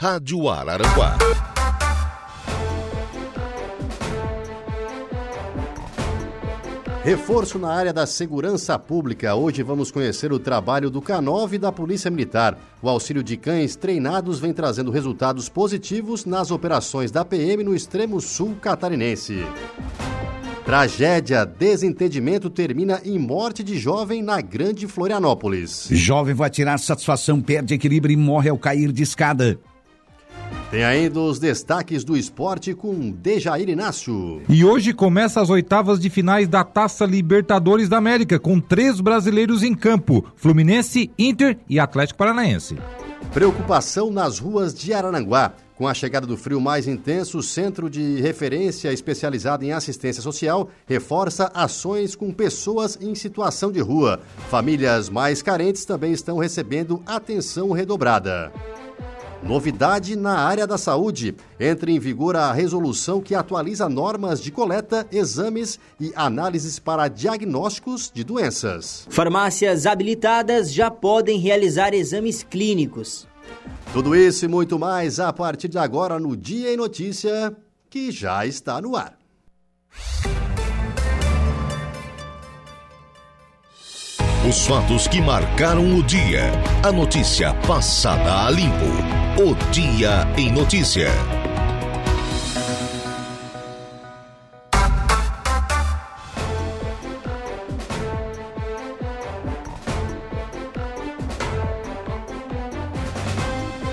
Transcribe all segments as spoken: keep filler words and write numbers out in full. Rádio Araranguá. Reforço na área da segurança pública. Hoje vamos conhecer o trabalho do Canov e da Polícia Militar. O auxílio de cães treinados vem trazendo resultados positivos nas operações da P M no extremo sul catarinense. Tragédia, desentendimento termina em morte de jovem na Grande Florianópolis. Jovem vai tirar satisfação, perde equilíbrio e morre ao cair de escada. Tem ainda os destaques do esporte com Dejair Inácio. E hoje começa as oitavas de finais da Taça Libertadores da América, com três brasileiros em campo: Fluminense, Inter e Atlético Paranaense. Preocupação nas ruas de Araranguá. Com a chegada do frio mais intenso, o Centro de Referência especializado em assistência social reforça ações com pessoas em situação de rua. Famílias mais carentes também estão recebendo atenção redobrada. Novidade na área da saúde. Entra em vigor a resolução que atualiza normas de coleta, exames e análises para diagnósticos de doenças. Farmácias habilitadas já podem realizar exames clínicos. Tudo isso e muito mais a partir de agora no Dia em Notícia, que já está no ar. Os fatos que marcaram o dia. A notícia passada a limpo. O Dia em Notícia.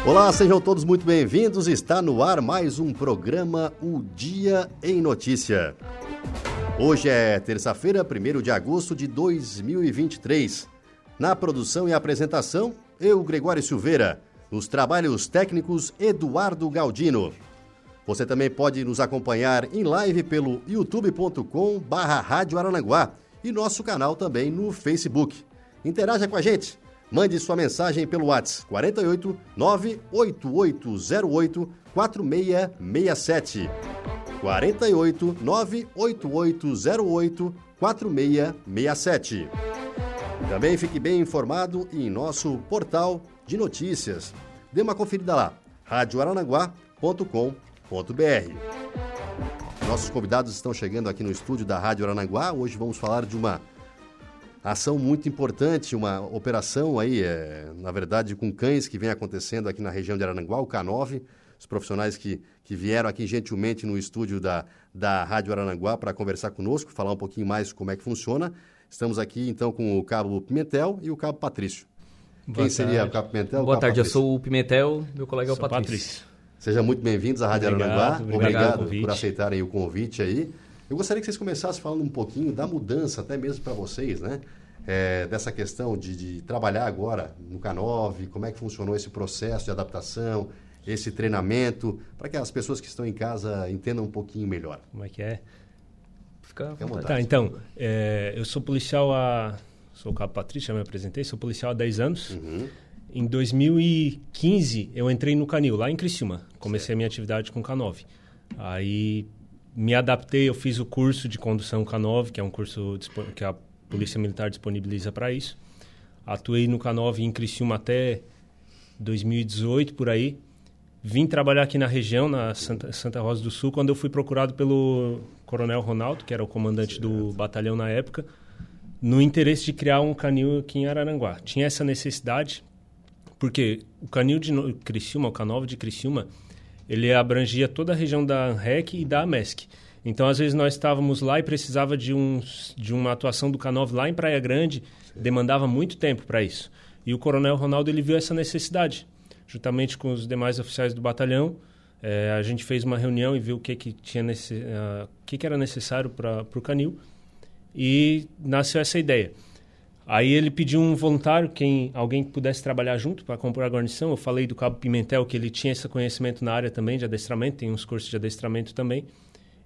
Olá, sejam todos muito bem-vindos. Está no ar mais um programa O Dia em Notícia. Hoje é terça-feira, primeiro de agosto de dois mil e vinte e três. Na produção e apresentação, eu, Gregório Silveira. Nos trabalhos técnicos, Eduardo Galdino. Você também pode nos acompanhar em live pelo youtube ponto com barra rádio araranguá e nosso canal também no Facebook. Interaja com a gente. Mande sua mensagem pelo WhatsApp quarenta e oito, nove oito oito zero oito, quatro seis seis sete. quarenta e oito, nove oito oito zero oito, quatro seis seis sete. Também fique bem informado em nosso portal de notícias. Dê uma conferida lá, rádio araranguá ponto com ponto br. Nossos convidados estão chegando aqui no estúdio da Rádio Araranguá. Hoje vamos falar de uma ação muito importante, uma operação aí, é, na verdade, com cães que vem acontecendo aqui na região de Araranguá, o Canov. Os profissionais que, que vieram aqui gentilmente no estúdio da, da Rádio Araranguá para conversar conosco, falar um pouquinho mais como é que funciona. Estamos aqui, então, com o Cabo Pimentel e o Cabo Patrício. Boa Quem tarde. Seria o Cabo Pimentel? Boa Cabo tarde, Patrício. Eu sou o Pimentel, meu colega é o Patrício. Patrício. Sejam muito bem-vindos à Rádio obrigado, Araranguá. Obrigado, obrigado por aceitarem o convite aí. Eu gostaria que vocês começassem falando um pouquinho da mudança, até mesmo para vocês, né? É, dessa questão de, de trabalhar agora no Canov, como é que funcionou esse processo de adaptação, esse treinamento, para que as pessoas que estão em casa entendam um pouquinho melhor. Como é que é? Fica à vontade. Vontade. Tá, então, é, eu sou policial há... Sou o Cabo Patrício, já me apresentei. Sou policial há dez anos. Uhum. Em dois mil e quinze, eu entrei no Canil, lá em Criciúma. Comecei certo. A minha atividade com o Canov. Aí, me adaptei, eu fiz o curso de condução Canov, que é um curso que a Polícia Militar disponibiliza para isso. Atuei no Canov em Criciúma até dois mil e dezoito, por aí. Vim trabalhar aqui na região, na Santa, Santa Rosa do Sul, quando eu fui procurado pelo Coronel Ronaldo, que era o comandante certo. Do batalhão na época, no interesse de criar um canil aqui em Araranguá. Tinha essa necessidade, porque o canil de Criciúma, o Canov de Criciúma, ele abrangia toda a região da ANREC e da AMESC. Então, às vezes, nós estávamos lá e precisava de, um, de uma atuação do Canov lá em Praia Grande, certo. Demandava muito tempo para isso. E o Coronel Ronaldo ele viu essa necessidade. Juntamente com os demais oficiais do batalhão, eh, a gente fez uma reunião e viu o que, que, tinha nesse, uh, que, que era necessário para o canil e nasceu essa ideia. Aí ele pediu um voluntário, quem, alguém que pudesse trabalhar junto para compor a guarnição. Eu falei do Cabo Pimentel, que ele tinha esse conhecimento na área também de adestramento, tem uns cursos de adestramento também.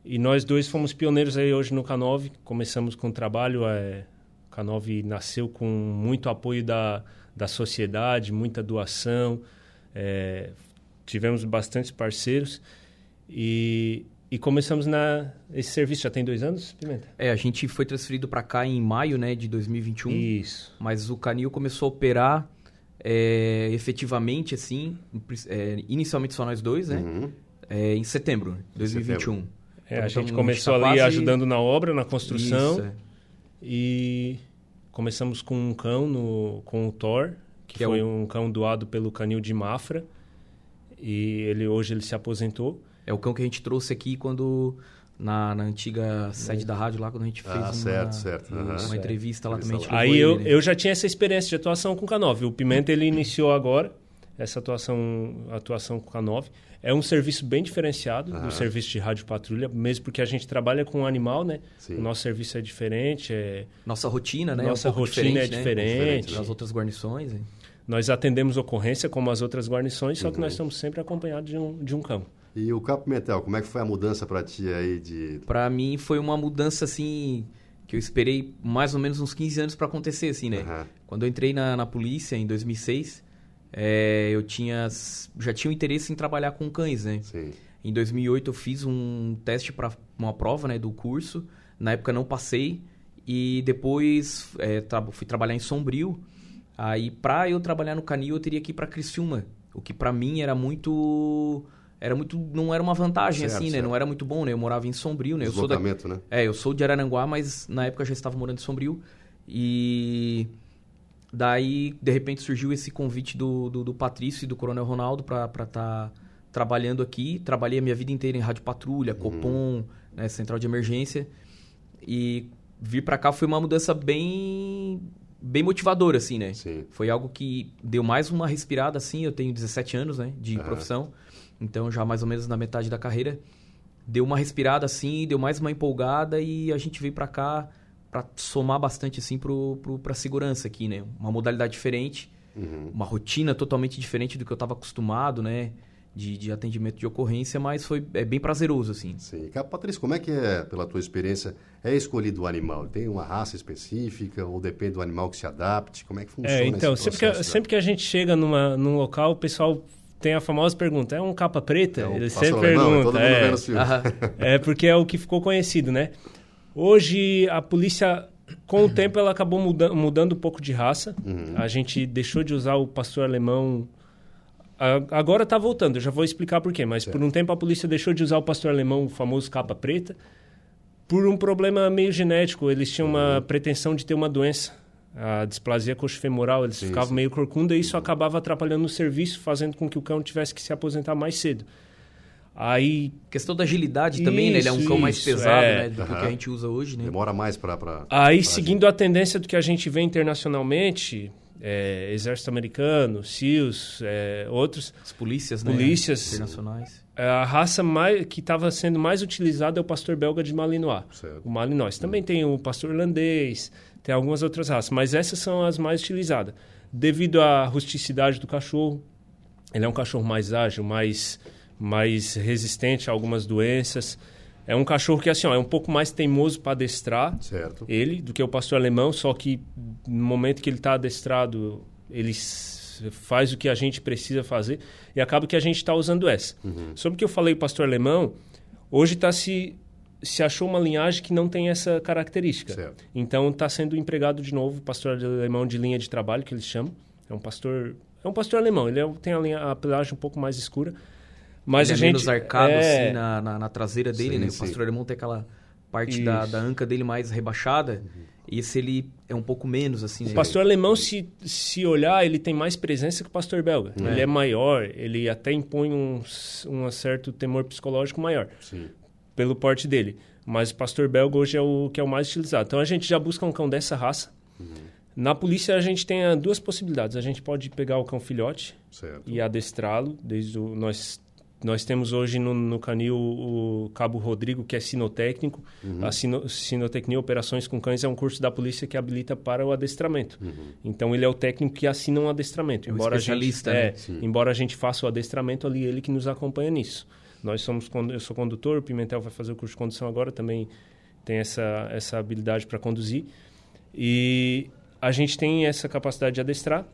E nós dois fomos pioneiros aí hoje no Canov, começamos com o trabalho, é, o Canov nasceu com muito apoio da, da sociedade, muita doação. É, tivemos bastantes parceiros e, e começamos na, esse serviço já tem dois anos, Pimenta? É, a gente foi transferido para cá em maio, né, de dois mil e vinte e um. Isso. Mas o Canil começou a operar é, efetivamente, assim, é, inicialmente só nós dois, né? Uhum. É, em setembro de dois mil e vinte e um. É, então, a gente começou a gente tá ali quase... ajudando na obra, na construção. Isso, é. E começamos com um cão, no, com o Thor, que, que foi é o... um cão doado pelo Canil de Mafra. E ele, hoje ele se aposentou. É o cão que a gente trouxe aqui quando... Na, na antiga sede da rádio lá, quando a gente fez ah, uma, certo, certo. Uhum. uma entrevista lá também. Aí eu, ele, né? eu já tinha essa experiência de atuação com o Canov. O Pimenta, ele iniciou agora essa atuação, atuação com o Canov. É um serviço bem diferenciado uhum. do serviço de rádio patrulha, mesmo porque a gente trabalha com animal, né? Sim. O nosso serviço é diferente. É... Nossa rotina, né? Nossa é um rotina diferente, é diferente. Né? diferente. Das outras guarnições. Hein? Nós atendemos ocorrência como as outras guarnições, só uhum. que nós estamos sempre acompanhados de um, de um cão. E o Cabo Pimentel, como é que foi a mudança para ti aí? De... Para mim foi uma mudança, assim, que eu esperei mais ou menos uns quinze anos para acontecer, assim, né? Uhum. Quando eu entrei na, na polícia, em dois mil e seis, é, eu tinha, já tinha um interesse em trabalhar com cães, né? Sim. Em dois mil e oito eu fiz um teste para uma prova, né, do curso. Na época não passei e depois é, tra- fui trabalhar em Sombrio. Aí, para eu trabalhar no canil, eu teria que ir para Criciúma, o que para mim era muito... Era muito, não era uma vantagem, certo, assim, né? Certo. Não era muito bom, né? Eu morava em Sombrio, né? Eu sou daqui, né? É, eu sou de Araranguá, mas na época eu já estava morando em Sombrio. E daí, de repente, surgiu esse convite do, do, do Patrício e do Coronel Ronaldo para estar tá trabalhando aqui. Trabalhei a minha vida inteira em Rádio Patrulha, Copom, uhum. né? Central de Emergência. E vir para cá foi uma mudança bem, bem motivadora, assim, né? Sim. Foi algo que deu mais uma respirada, assim. Eu tenho dezessete anos, né? De uhum. profissão. Então, já mais ou menos na metade da carreira, deu uma respirada assim, deu mais uma empolgada e a gente veio para cá para somar bastante assim pro, pro, pra segurança aqui, né? Uma modalidade diferente, uhum. uma rotina totalmente diferente do que eu estava acostumado, né? De, de atendimento de ocorrência, mas foi é bem prazeroso, assim. Sim. Cabo Patrício, como é que é, pela tua experiência, é escolhido o animal? Tem uma raça específica ou depende do animal que se adapte? Como é que funciona é, então, esse processo? Sempre que, sempre que a gente chega numa, num local, o pessoal... Tem a famosa pergunta, é um capa preta? É, ele sempre pergunta. Não, é, é, é porque é o que ficou conhecido, né? Hoje, a polícia, com o tempo, ela acabou muda- mudando um pouco de raça. Uhum. A gente deixou de usar o pastor alemão. A, agora está voltando, eu já vou explicar por quê. Mas certo. Por um tempo, a polícia deixou de usar o pastor alemão, o famoso capa preta, por um problema meio genético. Eles tinham uhum. uma pretensão de ter uma doença. A displasia coxofemoral, eles sim, ficavam sim. meio corcunda e isso uhum. acabava atrapalhando o serviço, fazendo com que o cão tivesse que se aposentar mais cedo. Aí... Questão da agilidade isso, também, né? Ele é um cão isso, mais pesado é. né? do uhum. que a gente usa hoje, né? Demora mais para... Aí, pra seguindo agir. A tendência do que a gente vê internacionalmente, é, Exército Americano, C I Os, é, outros... As polícias, né? Polícias... Internacionais. A raça mais, que estava sendo mais utilizada é o pastor belga de Malinois. Certo. O Malinois. Também uhum. tem o pastor holandês... Tem algumas outras raças, mas essas são as mais utilizadas. Devido à rusticidade do cachorro, ele é um cachorro mais ágil, mais, mais resistente a algumas doenças. É um cachorro que assim, ó, é um pouco mais teimoso para adestrar certo. Ele do que o pastor alemão, só que no momento que ele está adestrado, ele faz o que a gente precisa fazer e acaba que a gente está usando essa. Uhum. Sobre o que eu falei, o pastor alemão, hoje está se... se achou uma linhagem que não tem essa característica. Certo. Então, está sendo empregado de novo o pastor alemão de linha de trabalho, que eles chamam. É um pastor, é um pastor alemão. Ele é, tem a, linha, a pelagem um pouco mais escura. Mas ele a é gente, menos arcado, é... assim, na, na, na traseira dele, sim, né? Sim. O pastor alemão tem aquela parte da, da anca dele mais rebaixada. Uhum. E esse ele é um pouco menos, assim. O né? pastor alemão, se, se olhar, ele tem mais presença que o pastor belga. Uhum. Ele é maior, ele até impõe um, um certo temor psicológico maior. Sim. Pelo porte dele. Mas o pastor belga hoje é o que é o mais utilizado. Então, a gente já busca um cão dessa raça. Uhum. Na polícia, a gente tem duas possibilidades. A gente pode pegar o cão filhote certo. E adestrá-lo. Desde o, nós, nós temos hoje no, no canil o Cabo Rodrigo, que é sinotécnico. Uhum. A sino, sinotecnia Operações com Cães é um curso da polícia que habilita para o adestramento. Uhum. Então, ele é o técnico que assina um adestramento. É um embora especialista, a gente, né? É, embora a gente faça o adestramento ali, ele que nos acompanha nisso. Nós somos, eu sou condutor, o Pimentel vai fazer o curso de condução agora, também tem essa, essa habilidade para conduzir. E a gente tem essa capacidade de adestrar,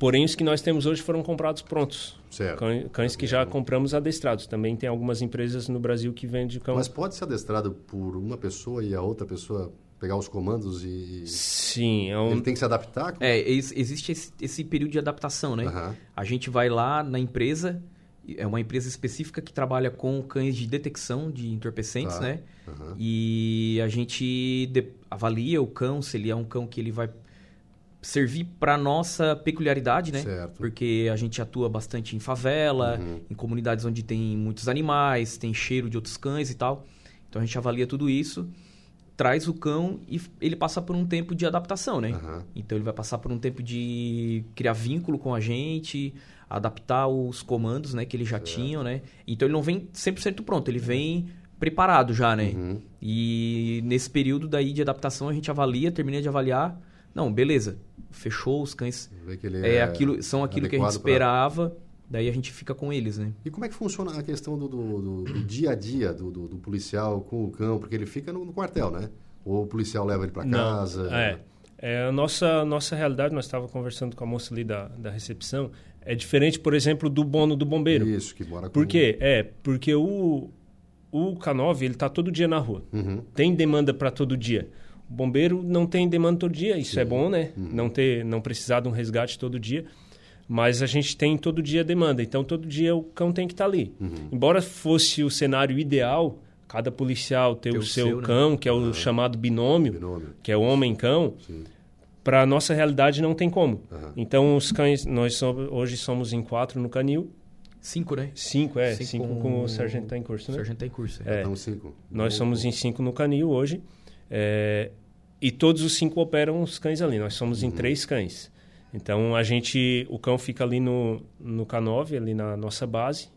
porém os que nós temos hoje foram comprados prontos. Certo. Cães, cães que já compramos adestrados. Também tem algumas empresas no Brasil que vendem cão. Mas pode ser adestrado por uma pessoa e a outra pessoa pegar os comandos e... Sim. É um... Ele tem que se adaptar? É, existe esse, esse período de adaptação, né? Uhum. A gente vai lá na empresa, é uma empresa específica que trabalha com cães de detecção de entorpecentes, tá, né? Uhum. E a gente de... avalia o cão, se ele é um cão que ele vai servir para nossa peculiaridade, né? Certo. Porque a gente atua bastante em favela, uhum, em comunidades onde tem muitos animais, tem cheiro de outros cães e tal. Então a gente avalia tudo isso, traz o cão e ele passa por um tempo de adaptação, né? Uhum. Então ele vai passar por um tempo de criar vínculo com a gente, adaptar os comandos, né, que ele já certo. tinha, né? Então ele não vem cem por cento pronto, ele vem preparado já, né? Uhum. E nesse período daí de adaptação a gente avalia, termina de avaliar, não, beleza, fechou os cães, é, é aquilo, são aquilo que a gente esperava... Pra... Daí a gente fica com eles, né? E como é que funciona a questão do, do, do, do dia a dia do, do, do policial com o cão? Porque ele fica no, no quartel, né? Ou o policial leva ele para casa? Não, é. é a nossa, nossa realidade, nós estávamos conversando com a moça ali da, da recepção, é diferente, por exemplo, do bono do bombeiro. Isso, que mora com... Por quê? É, porque o, o Canov, ele está todo dia na rua. Uhum. Tem demanda para todo dia. O bombeiro não tem demanda todo dia. Isso Sim. é bom, né? Uhum. Não ter, não precisar de um resgate todo dia. Mas a gente tem todo dia demanda, então todo dia o cão tem que estar tá ali. Uhum. Embora fosse o cenário ideal, cada policial ter tem o seu, seu cão, né? que é o ah, chamado binômio, binômio, que é o homem-cão, para a nossa realidade não tem como. Uhum. Então os cães, nós somos, hoje somos em quatro no canil. Cinco, né? Cinco, é. Cinco, cinco com... com o sargento está em curso, né? O sargento está em curso, é. é. Então, cinco. Nós somos em cinco no canil hoje, é, e todos os cinco operam os cães ali, nós somos uhum. em três cães. Então, a gente, o cão fica ali no, no Canov, ali na nossa base.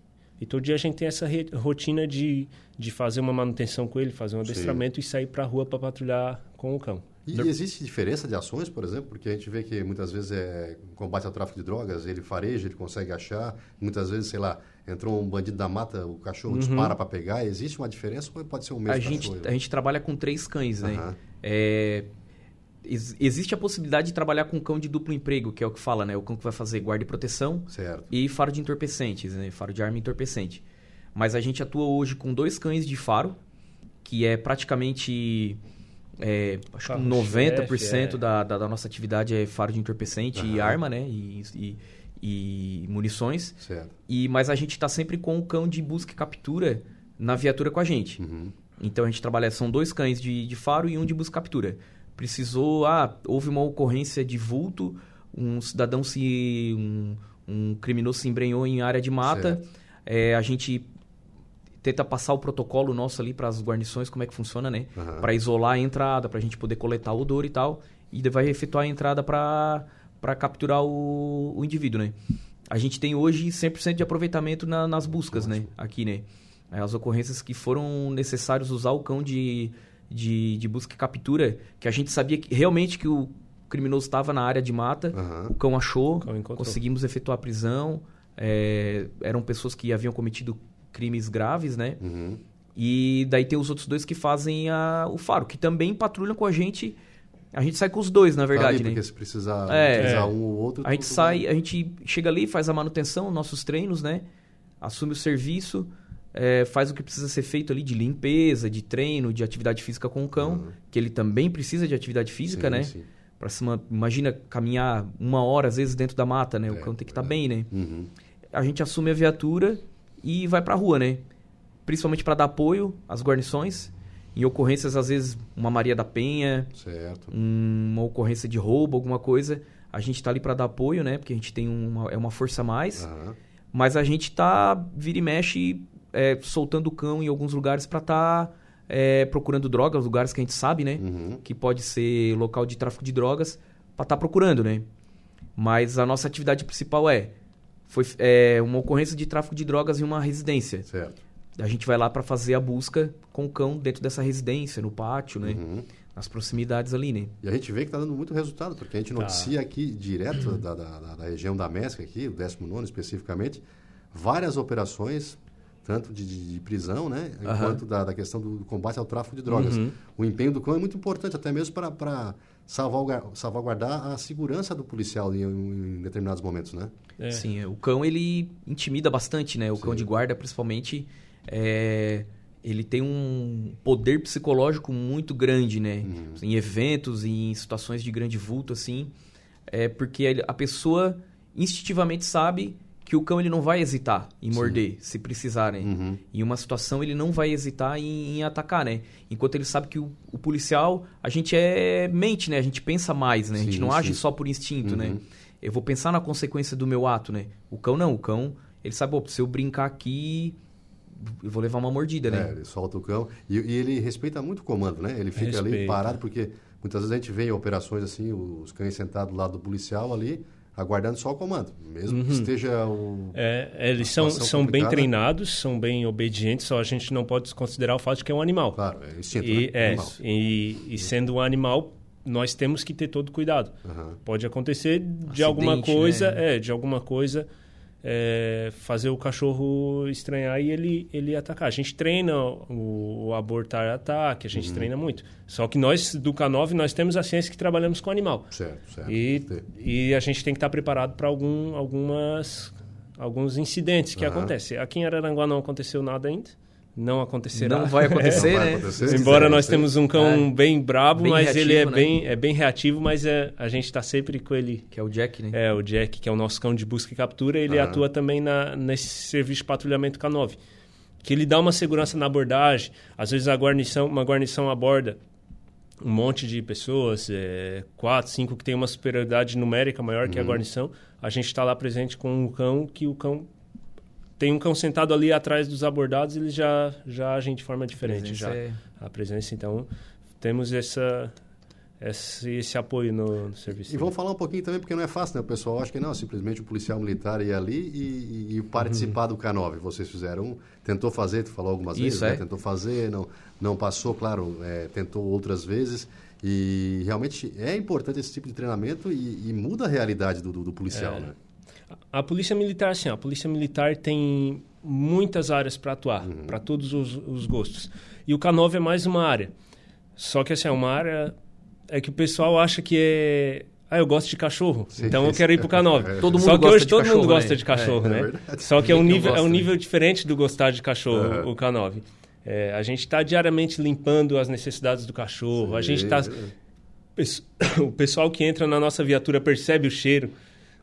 E todo dia a gente tem essa re, rotina de, de fazer uma manutenção com ele, fazer um adestramento Sim. e sair para a rua para patrulhar com o cão. E Dur- existe diferença de ações, por exemplo? Porque a gente vê que muitas vezes é combate ao tráfico de drogas, ele fareja, ele consegue achar. Muitas vezes, sei lá, entrou um bandido da mata, o cachorro uhum. dispara para pegar. Existe uma diferença ou pode ser o mesmo? A gente, a gente trabalha com três cães, né? Uhum. É... Existe a possibilidade de trabalhar com cão de duplo emprego, que é o que fala, né? O cão que vai fazer guarda e proteção certo. e faro de entorpecentes, né? Faro de arma entorpecente. Mas a gente atua hoje com dois cães de faro, que é praticamente é, acho que noventa por cento é. da, da, da nossa atividade é faro de entorpecente uhum. e arma, né? E, e, e munições. Certo. E, mas a gente está sempre com o cão de busca e captura na viatura com a gente. Uhum. Então a gente trabalha, são dois cães de, de faro e um de busca e captura. Precisou, ah, houve uma ocorrência de vulto, um cidadão se, um, um criminoso se embrenhou em área de mata, é, a gente tenta passar o protocolo nosso ali para as guarnições, como é que funciona, né? Uhum. Para isolar a entrada, para a gente poder coletar o odor e tal, e vai efetuar a entrada para para capturar o, o indivíduo, né? A gente tem hoje cem por cento de aproveitamento na, nas buscas, Nossa. né? Aqui, né? As ocorrências que foram necessários usar o cão de... De, de busca e captura, que a gente sabia que, realmente que o criminoso estava na área de mata, uhum. o cão achou, o cão conseguimos efetuar a prisão, é, eram pessoas que haviam cometido crimes graves, né? Uhum. E daí tem os outros dois que fazem a, o faro, que também patrulham com a gente, a gente sai com os dois, na verdade, tá ali, né? Porque se precisar é, utilizar um ou outro... A gente sai, bem. a gente chega ali, faz a manutenção, nossos treinos, né? Assume o serviço... É, faz o que precisa ser feito ali de limpeza, de treino, de atividade física com o cão, uhum. que ele também precisa de atividade física, sim, né? Sim. Pra se man... Imagina caminhar uma hora, às vezes, dentro da mata, né? O é, cão tem que estar tá é. bem, né? Uhum. A gente assume a viatura e vai pra rua, né? Principalmente para dar apoio às guarnições. Em ocorrências, às vezes, uma Maria da Penha, certo. uma ocorrência de roubo, alguma coisa. A gente tá ali para dar apoio, né? Porque a gente tem uma, é uma força a mais. Uhum. Mas a gente tá, vira e mexe... É, soltando o cão em alguns lugares para estar tá, é, procurando drogas, lugares que a gente sabe, né? Uhum. Que pode ser local de tráfico de drogas, para estar tá procurando, né? Mas a nossa atividade principal é, foi, é uma ocorrência de tráfico de drogas em uma residência. Certo. A gente vai lá para fazer a busca com o cão dentro dessa residência, no pátio, né? Uhum. Nas proximidades ali, né? E a gente vê que está dando muito resultado, porque a gente noticia tá. aqui direto da, da, da, da região da Mesca, aqui, o décimo nono especificamente, várias operações... tanto de, de, de prisão, né? Uhum. Quanto da, da questão do combate ao tráfico de drogas. Uhum. O empenho do cão é muito importante, até mesmo para salvaguardar a segurança do policial em, em determinados momentos, né? É. Sim, o cão, ele intimida bastante, né? O Sim. cão de guarda, principalmente, é, ele tem um poder psicológico muito grande, né? Uhum. Em eventos e em situações de grande vulto, assim, é porque a pessoa instintivamente sabe que o cão ele não vai hesitar em morder, sim, se precisar, né? Uhum. Em uma situação ele não vai hesitar em, em atacar, né? Enquanto ele sabe que o, o policial, a gente é mente, né? A gente pensa mais, né? Sim, a gente não sim. age só por instinto, uhum, né? Eu vou pensar na consequência do meu ato, né? O cão não, o cão, ele sabe, oh, se eu brincar aqui, eu vou levar uma mordida, né? É, ele solta o cão e, e ele respeita muito o comando, né? Ele fica Respeita. ali parado, porque muitas vezes a gente vê em operações assim, os cães sentados do lado do policial ali, aguardando só o comando, mesmo uhum. que esteja o... É, eles são, são bem treinados, são bem obedientes, só a gente não pode desconsiderar o fato de que é um animal. Claro, é instinto, e, né? É, animal. E, e sendo um animal, nós temos que ter todo cuidado. Uhum. Pode acontecer de Acidente, alguma coisa, né? é, de alguma coisa é, fazer o cachorro estranhar e ele, ele atacar. A gente treina o, o abortar-ataque, a gente uhum. treina muito. Só que nós, do Canov, nós temos a ciência que trabalhamos com animal. Certo, certo. E, e a gente tem que estar preparado para algum, algumas, alguns incidentes que uhum. acontecem. Aqui em Araranguá não aconteceu nada ainda. Não acontecerá. Não vai acontecer, é. não vai acontecer, né? Embora nós temos um cão é. bem brabo, bem mas reativo, ele é, né? bem, é bem reativo, mas é, a gente está sempre com ele... Que é o Jack, né? É, o Jack, que é o nosso cão de busca e captura, ele ah. atua também na, nesse serviço de patrulhamento Canov, que ele dá uma segurança na abordagem, às vezes a guarnição, uma guarnição aborda um monte de pessoas, é, quatro, cinco, que tem uma superioridade numérica maior que hum. a guarnição, a gente está lá presente com um cão que o cão... Tem um cão sentado ali atrás dos abordados, eles já, já agem de forma diferente. A já é... A presença, então, temos essa, esse, esse apoio no, no serviço. E vamos falar um pouquinho também, porque não é fácil, né? O pessoal acha que não, simplesmente o policial militar ia ali e, e, e participar uhum. do Canov. Vocês fizeram, tentou fazer, tu falou algumas Isso, vezes, é? né? Tentou fazer, não, não passou, claro, é, tentou outras vezes. E realmente é importante esse tipo de treinamento e, e muda a realidade do, do, do policial, é. né? A polícia militar, assim, a polícia militar tem muitas áreas para atuar, uhum. para todos os, os gostos. E o Canov é mais uma área. Só que, assim, é uma área é que o pessoal acha que é... Ah, eu gosto de cachorro, Sim, então eu quero ir para o Canov. É, é. Todo mundo Só que hoje todo cachorro, mundo gosta né? de cachorro, é, né? É Só que é um nível, gosto, é um nível né? diferente do gostar de cachorro, uhum. o Canov. É, a gente está diariamente limpando as necessidades do cachorro, Sim. a gente está... O pessoal que entra na nossa viatura percebe o cheiro,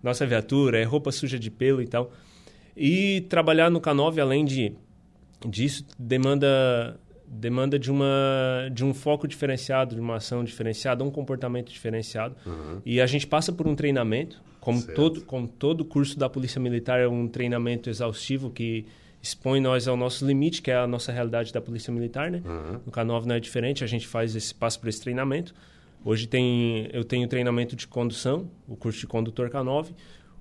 nossa viatura, é roupa suja de pelo e tal. E trabalhar no Canov, além de, disso, demanda, demanda de, uma, de um foco diferenciado, de uma ação diferenciada, um comportamento diferenciado. Uhum. E a gente passa por um treinamento, como todo, como todo curso da Polícia Militar, é um treinamento exaustivo que expõe nós ao nosso limite, que é a nossa realidade da Polícia Militar, né? Uhum. No Canov não é diferente, a gente faz esse passo por esse treinamento. Hoje tem, eu tenho treinamento de condução, o curso de condutor Canov.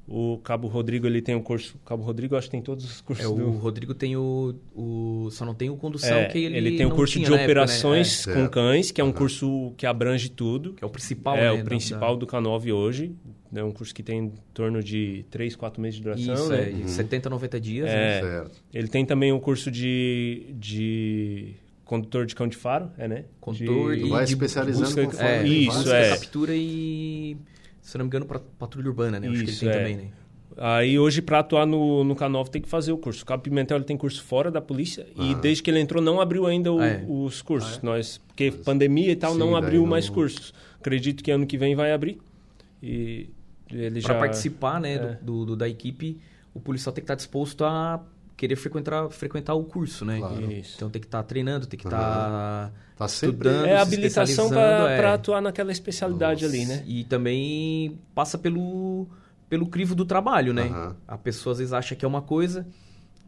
O Cabo Rodrigo, ele tem o um curso... Cabo Rodrigo, acho que tem todos os cursos. É, o do... Rodrigo tem o, o... Só não tem o condução é, que ele Ele tem o curso de operações época, né? é. com cães, que é um uhum. curso que abrange tudo. Que é o principal, é, né? É, o principal do Canov hoje. É um curso que tem em torno de três, quatro meses de duração. Isso, né? é. Uhum. setenta, noventa dias. É, né? Certo. Ele tem também o um curso de... de... Condutor de cão de faro, é, né? Condutor de... Vai de especializando de busca, é, isso, é. Captura e, se não me engano, pra, patrulha urbana, né? Eu isso, acho que ele tem é. também, né? Aí hoje, para atuar no, no Canov, tem que fazer o curso. O Cabo Pimentel ele tem curso fora da polícia ah. e desde que ele entrou não abriu ainda o, é. os cursos. Ah, é? Nós, porque Mas, pandemia e tal, sim, não abriu não... mais cursos. Acredito que ano que vem vai abrir. E ele já... Para participar né, é. do, do, da equipe, o policial tem que estar disposto a... querer frequentar, frequentar o curso, né? Claro. Isso. Então tem que estar tá treinando, tem que estar tá uhum. tá estudando, é habilitação para é. atuar naquela especialidade Nossa. ali, né? E também passa pelo, pelo crivo do trabalho, né? Uhum. A pessoa às vezes acha que é uma coisa,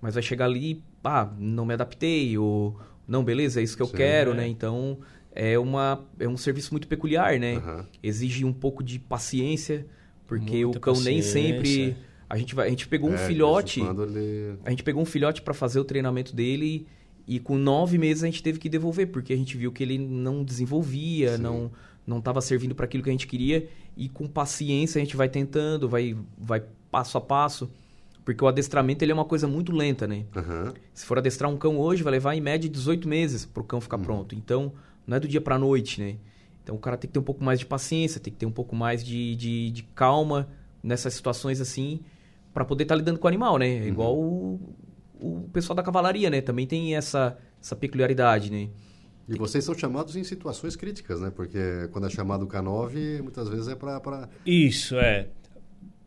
mas vai chegar ali, ah, não me adaptei, ou não, beleza, é isso que eu Sim, quero, é. né? Então é, uma, é um serviço muito peculiar, né? Uhum. Exige um pouco de paciência, porque Muita o cão paciência. nem sempre... A gente, vai, a gente pegou um é, filhote, ele... a gente pegou um filhote para fazer o treinamento dele e com nove meses a gente teve que devolver, porque a gente viu que ele não desenvolvia, Sim. não não estava servindo para aquilo que a gente queria e com paciência a gente vai tentando, vai, vai passo a passo, porque o adestramento ele é uma coisa muito lenta, né? Uhum. Se for adestrar um cão hoje, vai levar em média dezoito meses para o cão ficar uhum. pronto, então não é do dia para a noite, né? Então o cara tem que ter um pouco mais de paciência, tem que ter um pouco mais de, de, de calma nessas situações assim, para poder estar tá lidando com o animal, né? É igual uhum. o o pessoal da cavalaria, né? Também tem essa, essa peculiaridade, né? E vocês são chamados em situações críticas, né? Porque quando é chamado o Canov, muitas vezes é para... Pra... Isso, é.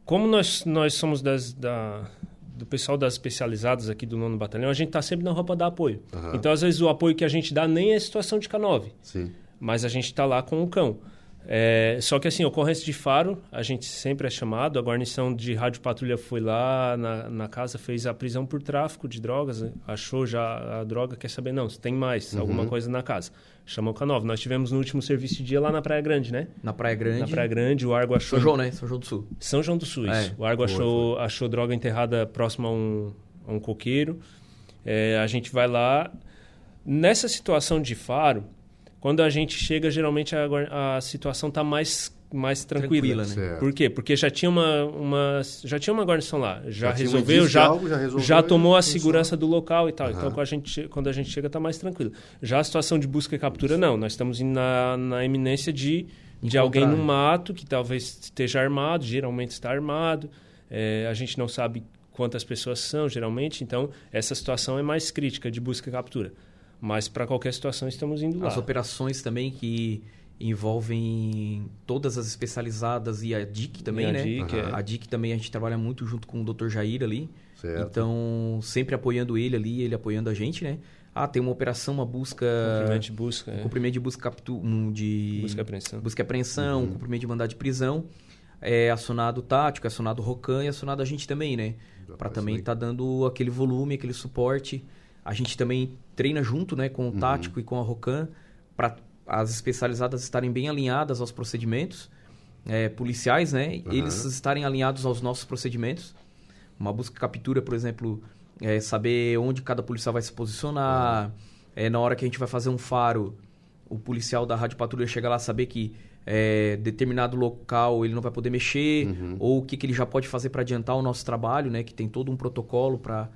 Como nós, nós somos das, da, do pessoal das especializadas aqui do nono Batalhão, a gente está sempre na roupa da apoio. Uhum. Então, às vezes, o apoio que a gente dá nem é situação de Canov. Sim. Mas a gente está lá com o cão. É, só que, assim, ocorrência de faro, a gente sempre é chamado. A guarnição de rádio patrulha foi lá na, na casa, fez a prisão por tráfico de drogas, né? Achou já a droga, quer saber, não, se tem mais, uhum. alguma coisa na casa. Chamou o Canova. Nós tivemos no último serviço de dia lá na Praia Grande, né? Na Praia Grande. Na Praia Grande, o Argo achou... São João, né? São João do Sul. São João do Sul, isso. É, o Argo achou, achou droga enterrada próximo a um, a um coqueiro. É, a gente vai lá. Nessa situação de faro... Quando a gente chega, geralmente a, a situação está mais, mais tranquila. tranquila né? Por quê? Porque já tinha uma, uma, já tinha uma guarnição lá. Já, já resolveu, já, algo, já resolveu, já tomou a segurança do local e tal. Uhum. Então, quando a gente, quando a gente chega, está mais tranquilo. Já a situação de busca e captura, não. Nós estamos na, na iminência de, de alguém no mato que talvez esteja armado, geralmente está armado. É, a gente não sabe quantas pessoas são, geralmente. Então, essa situação é mais crítica de busca e captura. Mas para qualquer situação estamos indo lá. As operações também que envolvem todas as especializadas e a D I C também, e a né? D I C, uhum. é. A D I C também a gente trabalha muito junto com o doutor Jair ali. Certo. Então, sempre apoiando ele ali, ele apoiando a gente, né? Ah, tem uma operação, uma busca... Cumprimento de busca. Um é. Cumprimento de busca... Um de, busca e apreensão. Busca e apreensão, uhum. cumprimento de mandado de prisão. É acionado tático, acionado ROCAN e acionado a gente também, né? Para também estar tá dando aquele volume, aquele suporte... A gente também treina junto, né, com o tático uhum. e com a ROCAN para as especializadas estarem bem alinhadas aos procedimentos é, policiais, né? Uhum. Eles estarem alinhados aos nossos procedimentos. Uma busca e captura, por exemplo, é saber onde cada policial vai se posicionar. Uhum. É, na hora que a gente vai fazer um faro, o policial da rádio patrulha chega lá saber que é, determinado local ele não vai poder mexer uhum. ou o que, que ele já pode fazer para adiantar o nosso trabalho, né? Que tem todo um protocolo para...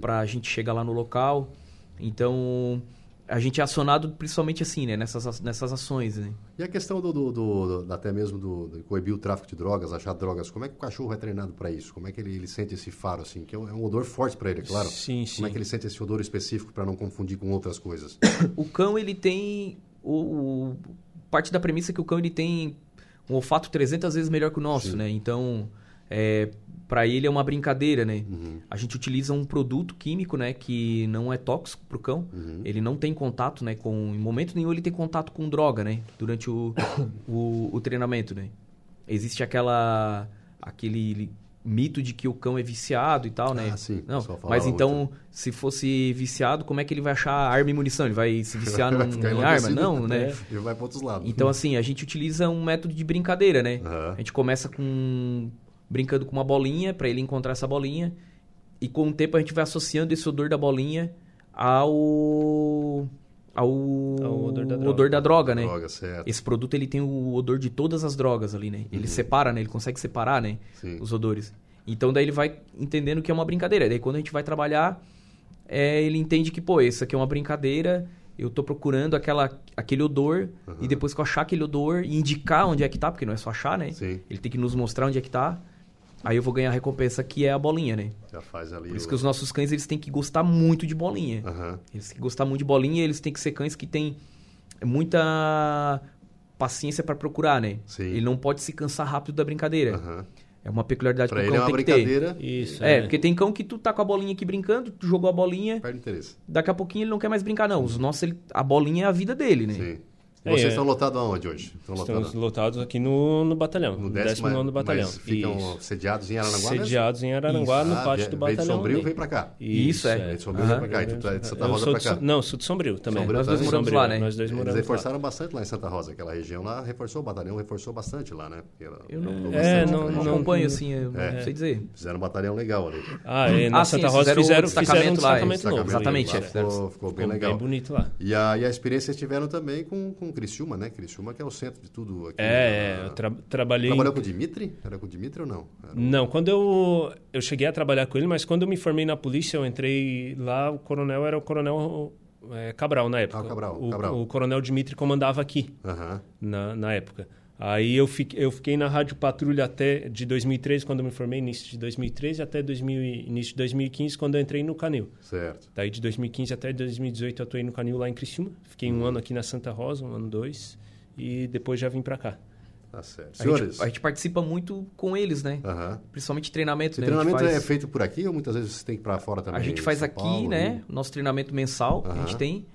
para a gente chegar lá no local. Então, a gente é acionado principalmente assim, né? Nessas, nessas ações, né? E a questão do, do, do, do até mesmo do, do coibir o tráfico de drogas, achar drogas, como é que o cachorro é treinado para isso? Como é que ele, ele sente esse faro, assim? Que é um, é um odor forte para ele, é claro. Sim, sim. Como é que ele sente esse odor específico para não confundir com outras coisas? O cão, ele tem... O, o, parte da premissa é que o cão, ele tem um olfato trezentas vezes melhor que o nosso, sim. né? Então... É, para ele é uma brincadeira, né? Uhum. A gente utiliza um produto químico, né? Que não é tóxico pro cão. Uhum. Ele não tem contato, né? Com, em momento nenhum ele tem contato com droga, né? Durante o, o, o treinamento, né? Existe aquela, aquele mito de que o cão é viciado e tal, né? Ah, sim. Não, mas então, outra. Se fosse viciado, como é que ele vai achar arma e munição? Ele vai se viciar vai num, em arma? Não, né? Ele vai para outros lados. Então, assim, a gente utiliza um método de brincadeira, né? Uhum. A gente começa com... brincando com uma bolinha, para ele encontrar essa bolinha. E com o tempo a gente vai associando esse odor da bolinha ao, ao, ao odor da droga, odor da droga né? Droga, certo. Esse produto ele tem o odor de todas as drogas ali, né? Ele uhum. separa, né? Ele consegue separar, né? Sim. Os odores. Então daí ele vai entendendo que é uma brincadeira. Daí quando a gente vai trabalhar, é, ele entende que, pô, isso aqui é uma brincadeira... Eu tô procurando aquela, aquele odor uhum. e depois que eu achar aquele odor e indicar onde é que tá, porque não é só achar, né? Sim. Ele tem que nos mostrar onde é que tá. Aí eu vou ganhar a recompensa que é a bolinha, né? Já faz ali. Por isso o... que os nossos cães, eles têm que gostar muito de bolinha. Uhum. Eles têm que gostar muito de bolinha e eles têm que ser cães que têm muita paciência para procurar, né? Sim. Ele não pode se cansar rápido da brincadeira. Uhum. É uma peculiaridade pra que o cão é uma tem que ter. Isso, é, né? Porque tem cão que tu tá com a bolinha aqui brincando, tu jogou a bolinha, perde interesse. Daqui a pouquinho ele não quer mais brincar, não. Os nossos, ele, a bolinha é a vida dele, né? Sim. E é, vocês é. estão lotados aonde hoje? Estão Estamos lotado. lotados aqui no, no batalhão, no décimo nono batalhão. Mas ficam isso. sediados em Araranguá Sediados mesmo? em Araranguá, isso. no pátio ah, do batalhão. Veio de Sombrio, veio pra cá. Isso, isso é. Veio de Sombrio, veio pra cá. E tu tá de Santa Rosa pra cá. Não, sou de Sombrio também. Nós dois moramos lá, né? Nós dois moramos lá. Eles reforçaram bastante lá em Santa Rosa, aquela região lá, reforçou o batalhão, reforçou bastante lá, né? Eu não acompanho, assim, não sei dizer. Fizeram um batalhão legal ali. Ah, é. Na Santa Rosa fizeram um destacamento lá. Exatamente, é. Ficou bem legal. Bem bonito lá. E a experiência que tiveram também com o Criciúma, né? Criciúma que é o centro de tudo aqui. É, na... eu tra trabalhei... Trabalhou com o Dimitri? Era com o Dimitri ou não? Era... Não, quando eu... Eu cheguei a trabalhar com ele, mas quando eu me formei na polícia, eu entrei lá, o coronel era o coronel é, Cabral, na época. Ah, o Cabral. O, Cabral. o coronel Dimitri comandava aqui, uh-huh. na, na época. Aí eu fiquei, eu fiquei na Rádio Patrulha até de dois mil e treze, quando eu me formei, início de dois mil e treze, até dois mil, início de dois mil e quinze, quando eu entrei no Canil. Certo. Daí de dois mil e quinze até dois mil e dezoito eu atuei no Canil lá em Criciúma. Fiquei um uhum. ano aqui na Santa Rosa, um ano, dois, e depois já vim para cá. Tá certo. Senhores, a gente, a gente participa muito com eles, né? Uhum. Principalmente treinamento. Né? Treinamento faz... é feito por aqui ou muitas vezes você tem que ir para fora também? A gente faz São aqui, Paulo, né? E... nosso treinamento mensal, uhum. a gente tem,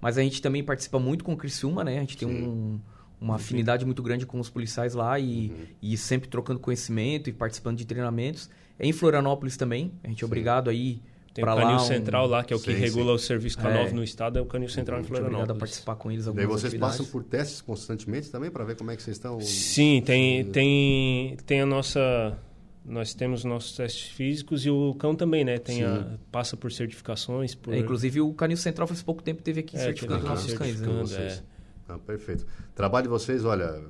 mas a gente também participa muito com o Criciúma, né? A gente tem Sim. um... uma afinidade Sim. muito grande com os policiais lá e, uhum. e sempre trocando conhecimento e participando de treinamentos. É em Florianópolis também, a gente Sim. é obrigado a ir para lá. Tem o Canil um... Central lá, que é o que Sim, regula Sim. o serviço Canov é. no estado, é o Canil Central em Florianópolis. Obrigado a participar com eles algumas atividades. Daí vocês passam por testes constantemente também para ver como é que vocês estão... Sim, tem, tem, tem a nossa... Nós temos nossos testes físicos e o cão também, né? Tem a, passa por certificações, por... É, inclusive o Canil Central faz pouco tempo teve aqui é, certificando nossos cães, né? Vocês. É. Ah, perfeito. O trabalho de vocês, olha,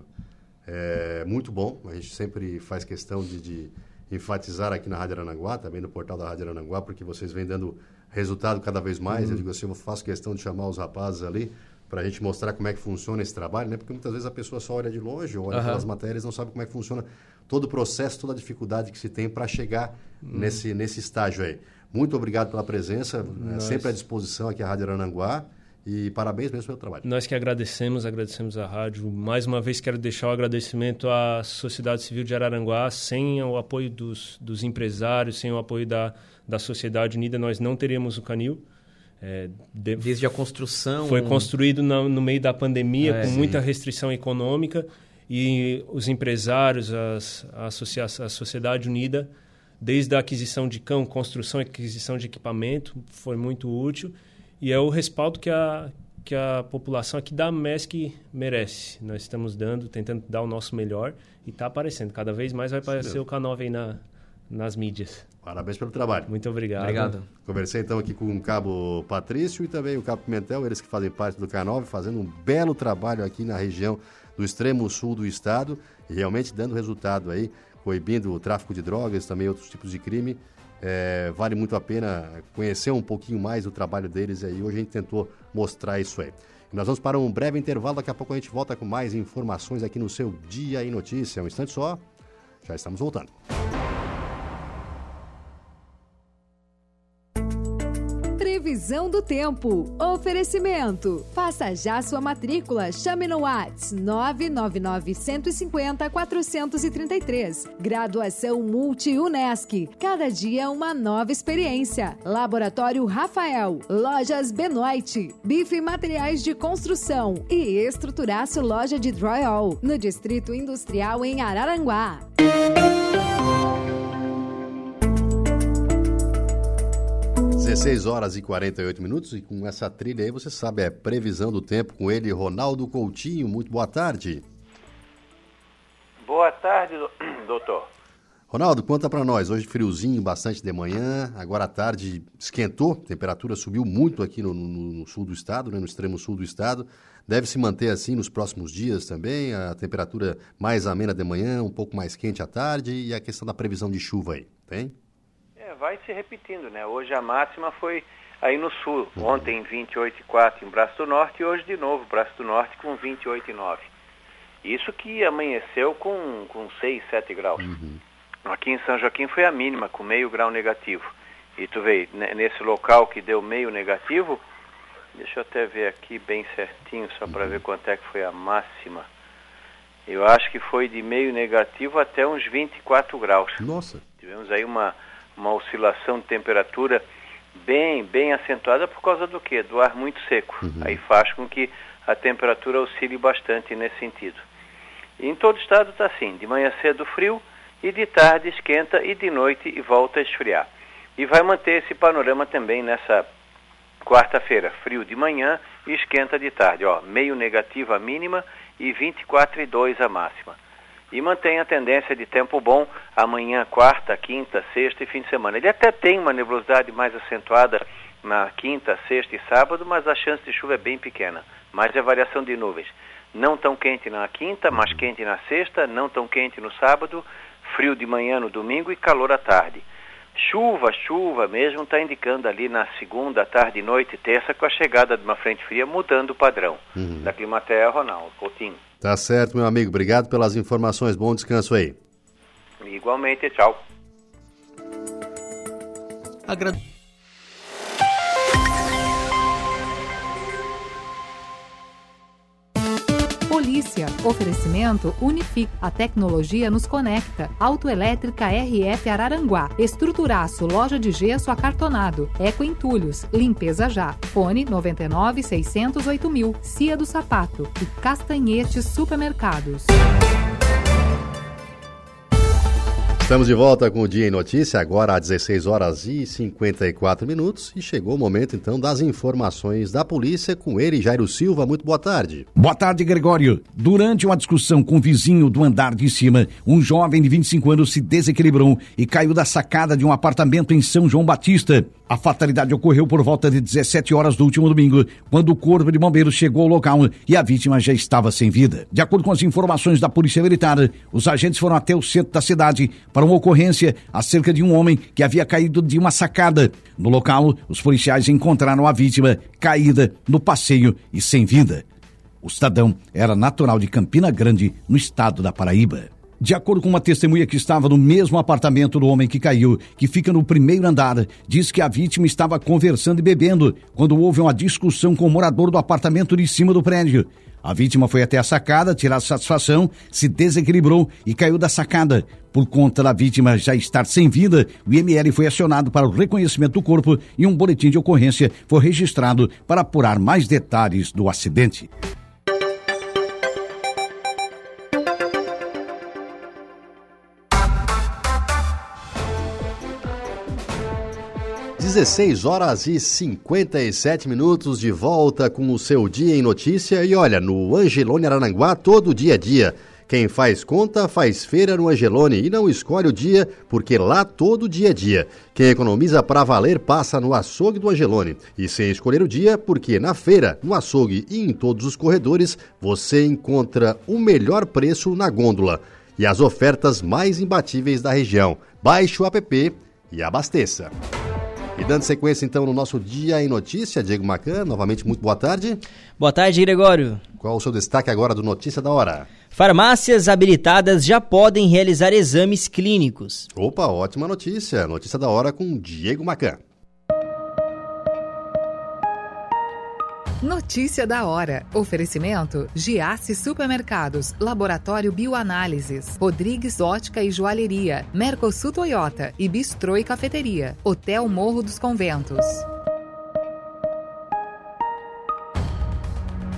é muito bom. A gente sempre faz questão de, de enfatizar aqui na Rádio Araranguá, também no portal da Rádio Araranguá, porque vocês vêm dando resultado cada vez mais. Uhum. Eu digo assim, eu faço questão de chamar os rapazes ali para a gente mostrar como é que funciona esse trabalho, né? Porque muitas vezes a pessoa só olha de longe, olha uhum. pelas matérias, não sabe como é que funciona todo o processo, toda a dificuldade que se tem para chegar uhum. nesse, nesse estágio aí. Muito obrigado pela presença, né? Sempre à disposição aqui a Rádio Araranguá. E parabéns mesmo pelo trabalho. Nós que agradecemos, agradecemos a rádio. Mais uma vez quero deixar o agradecimento à sociedade civil de Araranguá. Sem o apoio dos, dos empresários, sem o apoio da, da sociedade unida, nós não teríamos o Canil. É, de, Desde a construção... Foi construído na, no meio da pandemia, é, com sim. muita restrição econômica. E os empresários, as, a, associa- a sociedade unida, desde a aquisição de cão, construção e aquisição de equipamento, foi muito útil. E é o respaldo que a, que a população aqui da Mesc merece. Nós estamos dando, tentando dar o nosso melhor e está aparecendo. Cada vez mais vai aparecer o Canov aí na, nas mídias. Parabéns pelo trabalho. Muito obrigado. Obrigado. Conversei então aqui com o Cabo Patrício e também o Cabo Pimentel, eles que fazem parte do Canov, fazendo um belo trabalho aqui na região do extremo sul do estado e realmente dando resultado aí, coibindo o tráfico de drogas, também outros tipos de crime. É, vale muito a pena conhecer um pouquinho mais o trabalho deles aí. Hoje a gente tentou mostrar isso aí. E nós vamos para um breve intervalo, daqui a pouco a gente volta com mais informações aqui no seu Dia em Notícia. Um instante só, já estamos voltando. Previsão do tempo. Oferecimento. Faça já sua matrícula. Chame no WhatsApp nove nove nove, um cinco zero, quatro três três. Graduação Multi-Unesc. Cada dia uma nova experiência. Laboratório Rafael. Lojas Benoit. Bife e materiais de construção. E Estruturaço Loja de Drywall. No Distrito Industrial em Araranguá. dezesseis horas e quarenta e oito minutos e com essa trilha aí, você sabe, é previsão do tempo com ele, Ronaldo Coutinho. Muito boa tarde. Boa tarde, doutor. Ronaldo, conta pra nós. Hoje friozinho, bastante de manhã, agora à tarde esquentou, temperatura subiu muito aqui no, no, no sul do estado, né, no extremo sul do estado. Deve se manter assim nos próximos dias também, a temperatura mais amena de manhã, um pouco mais quente à tarde e a questão da previsão de chuva aí, tem? Vai se repetindo, né? Hoje a máxima foi aí no sul. Ontem vinte e oito vírgula quatro em Braço do Norte e hoje de novo Braço do Norte com vinte e oito vírgula nove. Isso que amanheceu com, com seis, sete graus. Uhum. Aqui em São Joaquim foi a mínima, com meio grau negativo. E tu vê, n- nesse local que deu meio negativo, deixa eu até ver aqui bem certinho, só para uhum. ver quanto é que foi a máxima. Eu acho que foi de meio negativo até uns vinte e quatro graus. Nossa! Tivemos aí uma... uma oscilação de temperatura bem, bem acentuada por causa do quê? Do ar muito seco. Uhum. Aí faz com que a temperatura oscile bastante nesse sentido. E em todo o estado está assim, de manhã cedo frio e de tarde esquenta e de noite e volta a esfriar. E vai manter esse panorama também nessa quarta-feira, frio de manhã e esquenta de tarde. Ó, meio negativo a mínima e vinte e quatro vírgula dois a máxima. E mantém a tendência de tempo bom amanhã, quarta, quinta, sexta e fim de semana. Ele até tem uma nebulosidade mais acentuada na quinta, sexta e sábado, mas a chance de chuva é bem pequena. Mas é variação de nuvens. Não tão quente na quinta, mas quente na sexta, não tão quente no sábado, frio de manhã no domingo e calor à tarde. Chuva, chuva mesmo, está indicando ali na segunda, tarde, noite e terça, com a chegada de uma frente fria, mudando o padrão. Uhum. Da Climatéia, Ronaldo Coutinho. Tá certo, meu amigo. Obrigado pelas informações. Bom descanso aí. Igualmente. Tchau. Agra... Polícia. Oferecimento Unific. A tecnologia nos conecta. Autoelétrica R F Araranguá. Estruturaço. Loja de gesso acartonado. Eco Entulhos. Limpeza já. Fone noventa e nove, seiscentos e oito mil. Cia do Sapato. E Castanhetes Supermercados. Estamos de volta com o Dia em Notícia, agora às dezesseis horas e cinquenta e quatro minutos. E chegou o momento, então, das informações da polícia com ele, Jairo Silva. Muito boa tarde. Boa tarde, Gregório. Durante uma discussão com o vizinho do andar de cima, um jovem de vinte e cinco anos se desequilibrou e caiu da sacada de um apartamento em São João Batista. A fatalidade ocorreu por volta de dezessete horas do último domingo, quando o corpo de bombeiros chegou ao local e a vítima já estava sem vida. De acordo com as informações da Polícia Militar, os agentes foram até o centro da cidade para uma ocorrência acerca de um homem que havia caído de uma sacada. No local, os policiais encontraram a vítima caída no passeio e sem vida. O cidadão era natural de Campina Grande, no estado da Paraíba. De acordo com uma testemunha que estava no mesmo apartamento do homem que caiu, que fica no primeiro andar, diz que a vítima estava conversando e bebendo quando houve uma discussão com o morador do apartamento de cima do prédio. A vítima foi até a sacada tirar satisfação, se desequilibrou e caiu da sacada. Por conta da vítima já estar sem vida, o I M L foi acionado para o reconhecimento do corpo e um boletim de ocorrência foi registrado para apurar mais detalhes do acidente. dezesseis horas e cinquenta e sete minutos, de volta com o seu Dia em Notícia. E olha, no Angelone Araranguá, todo dia a dia. Quem faz conta faz feira no Angelone e não escolhe o dia, porque lá todo dia é dia. Quem economiza pra valer passa no açougue do Angelone. E sem escolher o dia, porque na feira, no açougue e em todos os corredores, você encontra o melhor preço na gôndola e as ofertas mais imbatíveis da região. Baixe o app e abasteça. E dando sequência, então, no nosso Dia em Notícia, Diego Macan, novamente, muito boa tarde. Boa tarde, Gregório. Qual o seu destaque agora do Notícia da Hora? Farmácias habilitadas já podem realizar exames clínicos. Opa, ótima notícia. Notícia da Hora com Diego Macan. Notícia da Hora. Oferecimento Giasse Supermercados, Laboratório Bioanálises, Rodrigues Ótica e Joalheria, Mercosul Toyota e Bistrô e Cafeteria, Hotel Morro dos Conventos.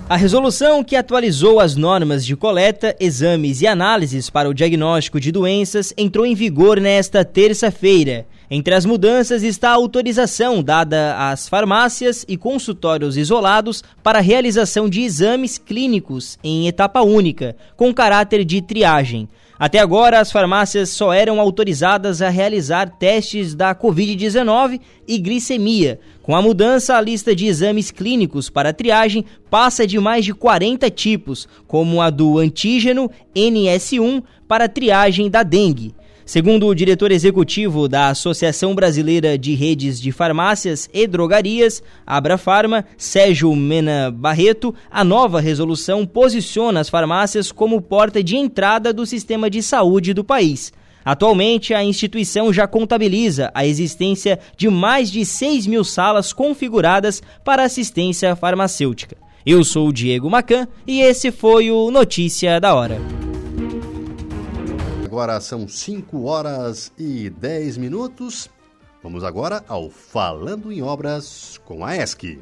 A resolução que atualizou as normas de coleta, exames e análises para o diagnóstico de doenças entrou em vigor nesta terça-feira. Entre as mudanças está a autorização dada às farmácias e consultórios isolados para a realização de exames clínicos em etapa única, com caráter de triagem. Até agora, as farmácias só eram autorizadas a realizar testes da covid dezenove e glicemia. Com a mudança, a lista de exames clínicos para triagem passa de mais de quarenta tipos, como a do antígeno N S um para a triagem da dengue. Segundo o diretor executivo da Associação Brasileira de Redes de Farmácias e Drogarias, Abrafarma, Sérgio Mena Barreto, a nova resolução posiciona as farmácias como porta de entrada do sistema de saúde do país. Atualmente, a instituição já contabiliza a existência de mais de seis mil salas configuradas para assistência farmacêutica. Eu sou o Diego Macan e esse foi o Notícia da Hora. Agora são cinco horas e dez minutos. Vamos agora ao Falando em Obras com a AESC.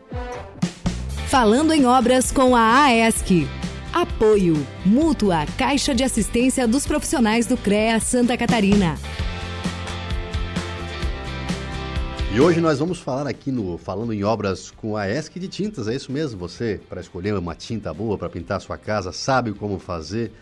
Falando em Obras com a AESC. Apoio Mútua Caixa de Assistência dos Profissionais do CREA Santa Catarina. E hoje nós vamos falar aqui no Falando em Obras com a AESC de tintas. É isso mesmo, você, para escolher uma tinta boa para pintar a sua casa, sabe como fazer,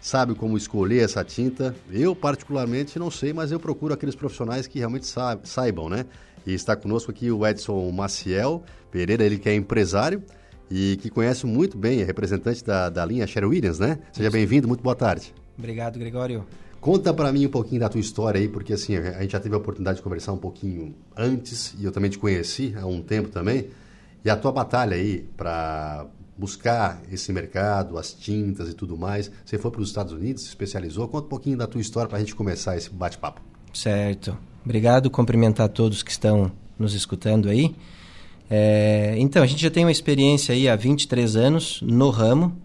sabe como escolher essa tinta. Eu, particularmente, não sei, mas eu procuro aqueles profissionais que realmente saibam, né? E está conosco aqui o Edson Maciel Pereira, ele que é empresário e que conhece muito bem, é representante da, da linha Sherwin Williams, né? Seja bem-vindo, muito boa tarde. Obrigado, Gregório. Conta pra mim um pouquinho da tua história aí, porque assim, a gente já teve a oportunidade de conversar um pouquinho antes, e eu também te conheci há um tempo também, e a tua batalha aí pra... buscar esse mercado, as tintas e tudo mais. Você foi para os Estados Unidos, se especializou. Conta um pouquinho da tua história para a gente começar esse bate-papo. Certo. Obrigado, cumprimentar todos que estão nos escutando aí. É, então, a gente já tem uma experiência aí há vinte e três anos no ramo.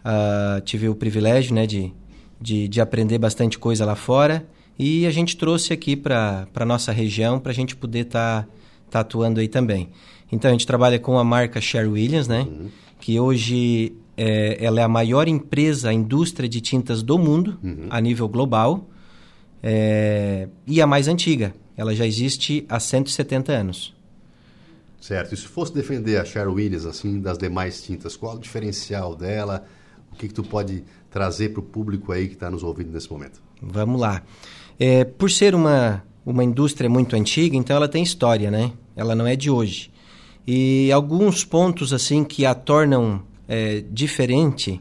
Uh, tive o privilégio, né, de, de, de aprender bastante coisa lá fora. E a gente trouxe aqui para a nossa região para a gente poder estar tá, tá atuando aí também. Então, a gente trabalha com a marca Sherwin Williams, né? Uhum. Que hoje é, ela é a maior empresa, a indústria de tintas do mundo, uhum. a nível global, é, e a mais antiga. Ela já existe há cento e setenta anos. Certo. E se fosse defender a Sherwin Williams assim, das demais tintas, qual o diferencial dela? O que, que tu pode trazer para o público aí que está nos ouvindo nesse momento? Vamos lá. É, por ser uma, uma indústria muito antiga, então ela tem história, né? Ela não é de hoje. E alguns pontos assim que a tornam é, diferente,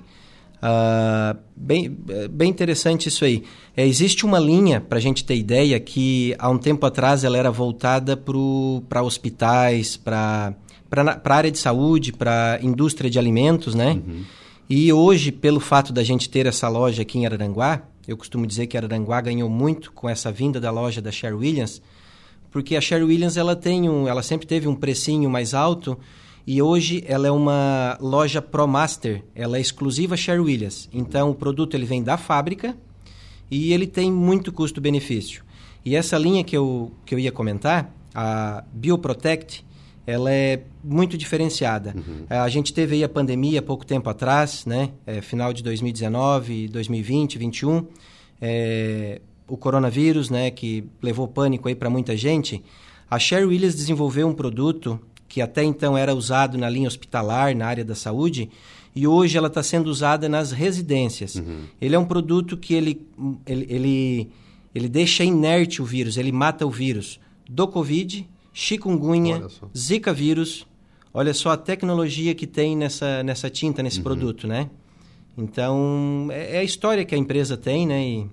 uh, bem, bem interessante isso aí. É, existe uma linha, para a gente ter ideia, que há um tempo atrás ela era voltada para hospitais, para a área de saúde, para a indústria de alimentos, né? Uhum. E hoje, pelo fato da gente ter essa loja aqui em Araranguá, eu costumo dizer que Araranguá ganhou muito com essa vinda da loja da Sherwin Williams, porque a Sherwin Williams ela tem um, ela sempre teve um precinho mais alto e hoje ela é uma loja ProMaster, ela é exclusiva Sherwin Williams. Então o produto ele vem da fábrica e ele tem muito custo-benefício. E essa linha que eu, que eu ia comentar, a BioProtect, ela é muito diferenciada. Uhum. A gente teve aí a pandemia há pouco tempo atrás, né? É, final de dois mil e dezenove, dois mil e vinte, dois mil e vinte e um. É, o coronavírus, né? Que levou pânico aí para muita gente. A Sherwin Williams desenvolveu um produto que até então era usado na linha hospitalar, na área da saúde, e hoje ela está sendo usada nas residências. Uhum. Ele é um produto que ele, ele, ele, ele deixa inerte o vírus, ele mata o vírus do Covid, chikungunya, zika vírus. Olha só a tecnologia que tem nessa, nessa tinta, nesse uhum. produto, né? Então, é, é a história que a empresa tem, né? E,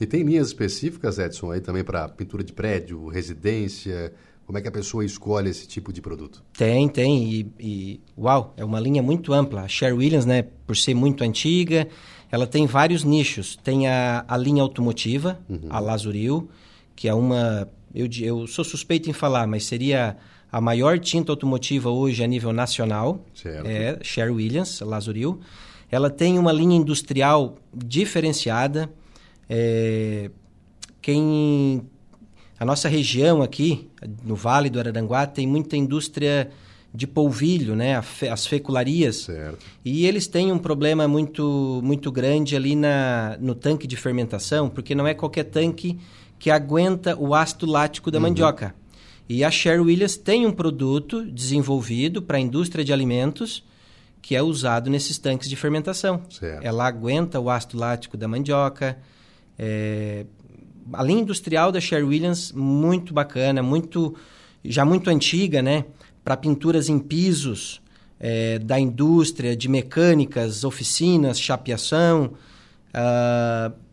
e tem linhas específicas, Edson, aí também para pintura de prédio, residência. Como é que a pessoa escolhe esse tipo de produto? Tem, tem. E, e uau, é uma linha muito ampla. A Sherwin Williams, né, por ser muito antiga, ela tem vários nichos. Tem a, a linha automotiva, uhum. a Lazzuril, que é uma... Eu, eu sou suspeito em falar, mas seria a maior tinta automotiva hoje a nível nacional. Certo. É Sherwin Williams, Lazzuril. Ela tem uma linha industrial diferenciada. É, quem, a nossa região aqui, no Vale do Araranguá, tem muita indústria de polvilho, né? As fecularias. Certo. E eles têm um problema muito, muito grande ali na, no tanque de fermentação, porque não é qualquer tanque que aguenta o ácido lático da uhum. mandioca. E a Sherwin Williams tem um produto desenvolvido para a indústria de alimentos que é usado nesses tanques de fermentação. Certo. Ela aguenta o ácido lático da mandioca. É... A linha industrial da Sherwin Williams, muito bacana, muito, já muito antiga, né? Para pinturas em pisos é, da indústria, de mecânicas, oficinas, chapeação... Uh...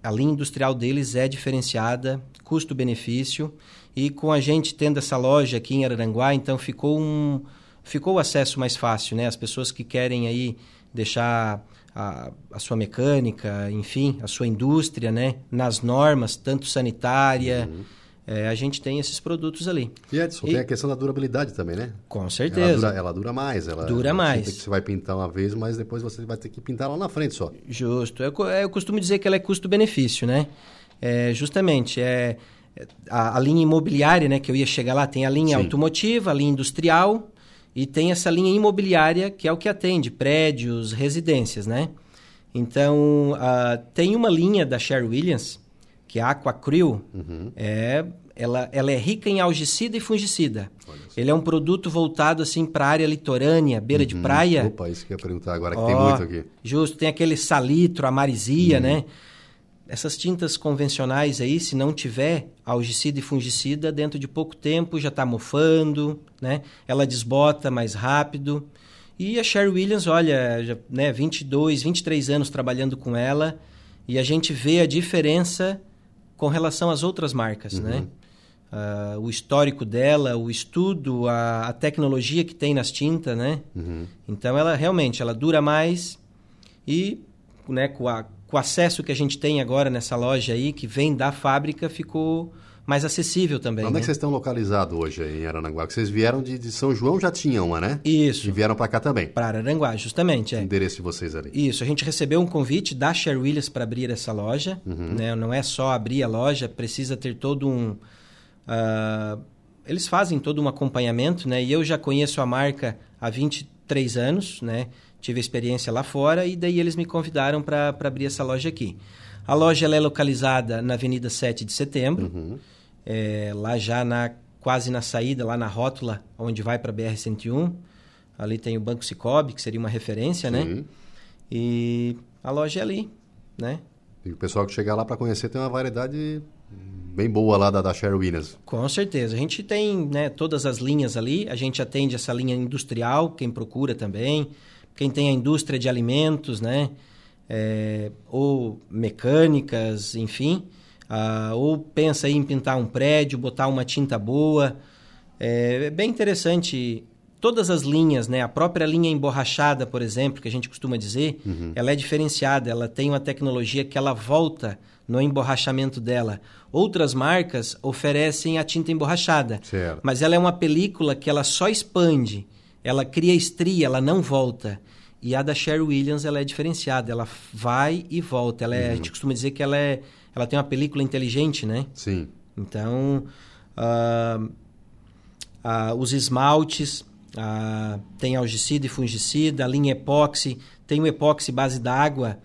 A linha industrial deles é diferenciada, custo-benefício, e com a gente tendo essa loja aqui em Araranguá, então ficou, um, ficou o acesso mais fácil, né? As pessoas que querem aí deixar a, a sua mecânica, enfim, a sua indústria, né? Nas normas, tanto sanitária, uhum. é, a gente tem esses produtos ali. E Edson, e... tem a questão da durabilidade também, né? Com certeza. Ela dura, ela dura mais. Ela, dura ela mais. Que você vai pintar uma vez, mas depois você vai ter que pintar lá na frente só. Justo. Eu, eu costumo dizer que ela é custo-benefício, né? É, justamente, é, a, a linha imobiliária, né? Que eu ia chegar lá, tem a linha Sim. automotiva, a linha industrial e tem essa linha imobiliária, que é o que atende prédios, residências, né? Então, a, tem uma linha da Sherwin Williams, que a Aquacril, uhum. é, ela, ela é rica em algicida e fungicida. Ele é um produto voltado assim, para a área litorânea, beira uhum. de praia. Opa, isso que eu ia perguntar agora, que oh, tem muito aqui. Justo, tem aquele salitro, a marisia, uhum. né? Essas tintas convencionais aí, se não tiver algicida e fungicida, dentro de pouco tempo já está mofando, né? Ela desbota mais rápido. E a Sherwin Williams, olha, já, né, vinte e dois, vinte e três anos trabalhando com ela, e a gente vê a diferença... com relação às outras marcas, uhum. né? Uh, o histórico dela, o estudo, a, a tecnologia que tem nas tintas, né? Uhum. Então, ela realmente ela dura mais e, né, com, a, com o acesso que a gente tem agora nessa loja aí, que vem da fábrica, ficou mais acessível também. Onde, né, é que vocês estão localizados hoje em Araranguá? Que vocês vieram de, de São João, já tinha uma, né? Isso. E vieram para cá também. Para Araranguá, justamente. É. O endereço de vocês ali. Isso, a gente recebeu um convite da Sherwin Williams para abrir essa loja. Uhum. Né? Não é só abrir a loja, precisa ter todo um... Uh, eles fazem todo um acompanhamento, né? E eu já conheço a marca há vinte e três anos, né? Tive experiência lá fora e daí eles me convidaram para abrir essa loja aqui. A loja ela é localizada na Avenida sete de Setembro, uhum. é, lá já na, quase na saída, lá na rótula onde vai para a B R cento e um. Ali tem o Banco Sicob, que seria uma referência, sim, né? E a loja é ali, né? E o pessoal que chegar lá para conhecer tem uma variedade... bem boa lá da, da Sherwin Williams. Com certeza. A gente tem, né, todas as linhas ali. A gente atende essa linha industrial, quem procura também. Quem tem a indústria de alimentos, né? É, ou mecânicas, enfim. Ah, ou pensa em pintar um prédio, botar uma tinta boa. É, é bem interessante. Todas as linhas, né? A própria linha emborrachada, por exemplo, que a gente costuma dizer, uhum. ela é diferenciada. Ela tem uma tecnologia que ela volta... no emborrachamento dela. Outras marcas oferecem a tinta emborrachada, certo. Mas ela é uma película que ela só expande, ela cria estria, ela não volta. E a da Sherwin Williams ela é diferenciada, ela vai e volta. Ela é, uhum. A gente costuma dizer que ela, é, ela tem uma película inteligente, né? Sim. Então, uh, uh, os esmaltes, uh, tem algicida e fungicida, a linha epóxi, tem o epóxi base d'água,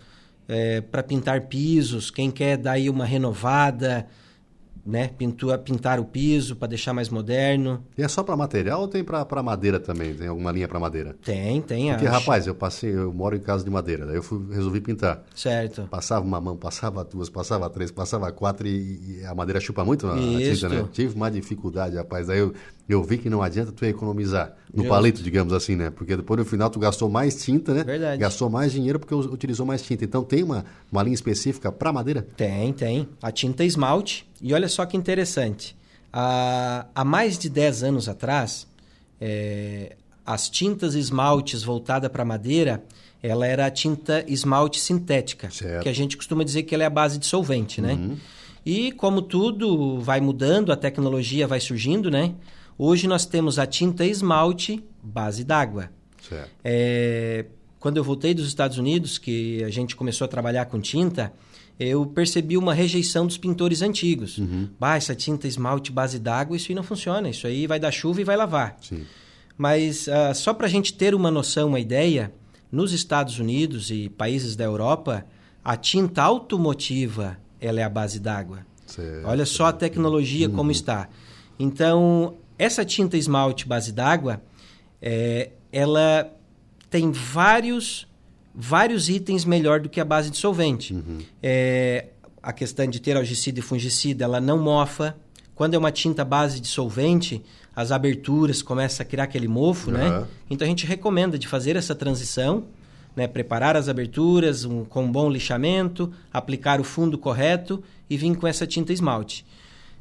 É, para pintar pisos, quem quer dar aí uma renovada, né? Pintura, pintar o piso para deixar mais moderno. E é só para material ou tem para madeira também? Tem alguma linha para madeira? Tem, tem. Porque, acho. rapaz, eu passei, eu moro em casa de madeira, daí eu fui, resolvi pintar. Certo. Passava uma mão, passava duas, passava três, passava quatro e, e a madeira chupa muito na, na tinta, né? Tive mais dificuldade, rapaz. Daí eu, eu vi que não adianta tu economizar no Justo. palito, digamos assim, né? Porque depois no final tu gastou mais tinta, né? Verdade. Gastou mais dinheiro porque utilizou mais tinta. Então tem uma, uma linha específica para madeira? Tem, tem. A tinta esmalte. E olha só que interessante, ah, há mais de dez anos atrás, é, as tintas esmaltes voltadas para madeira, ela era a tinta esmalte sintética, certo. Que a gente costuma dizer que ela é a base de solvente, né? Uhum. E como tudo vai mudando, a tecnologia vai surgindo, né? Hoje nós temos a tinta esmalte base d'água. Certo. É, quando eu voltei dos Estados Unidos, que a gente começou a trabalhar com tinta, eu percebi uma rejeição dos pintores antigos. Uhum. Bah, essa tinta esmalte base d'água, isso aí não funciona. Isso aí vai dar chuva e vai lavar. Sim. Mas uh, só para a gente ter uma noção, uma ideia, nos Estados Unidos e países da Europa, a tinta automotiva ela é a base d'água. Olha só a tecnologia uhum. como está. Então, essa tinta esmalte base d'água, é, ela tem vários... vários itens melhor do que a base de solvente. Uhum. É, a questão de ter algicida e fungicida, ela não mofa. Quando é uma tinta base de solvente, as aberturas começam a criar aquele mofo, uhum. né? Então, a gente recomenda de fazer essa transição, né? Preparar as aberturas um, com um bom lixamento, aplicar o fundo correto e vir com essa tinta esmalte.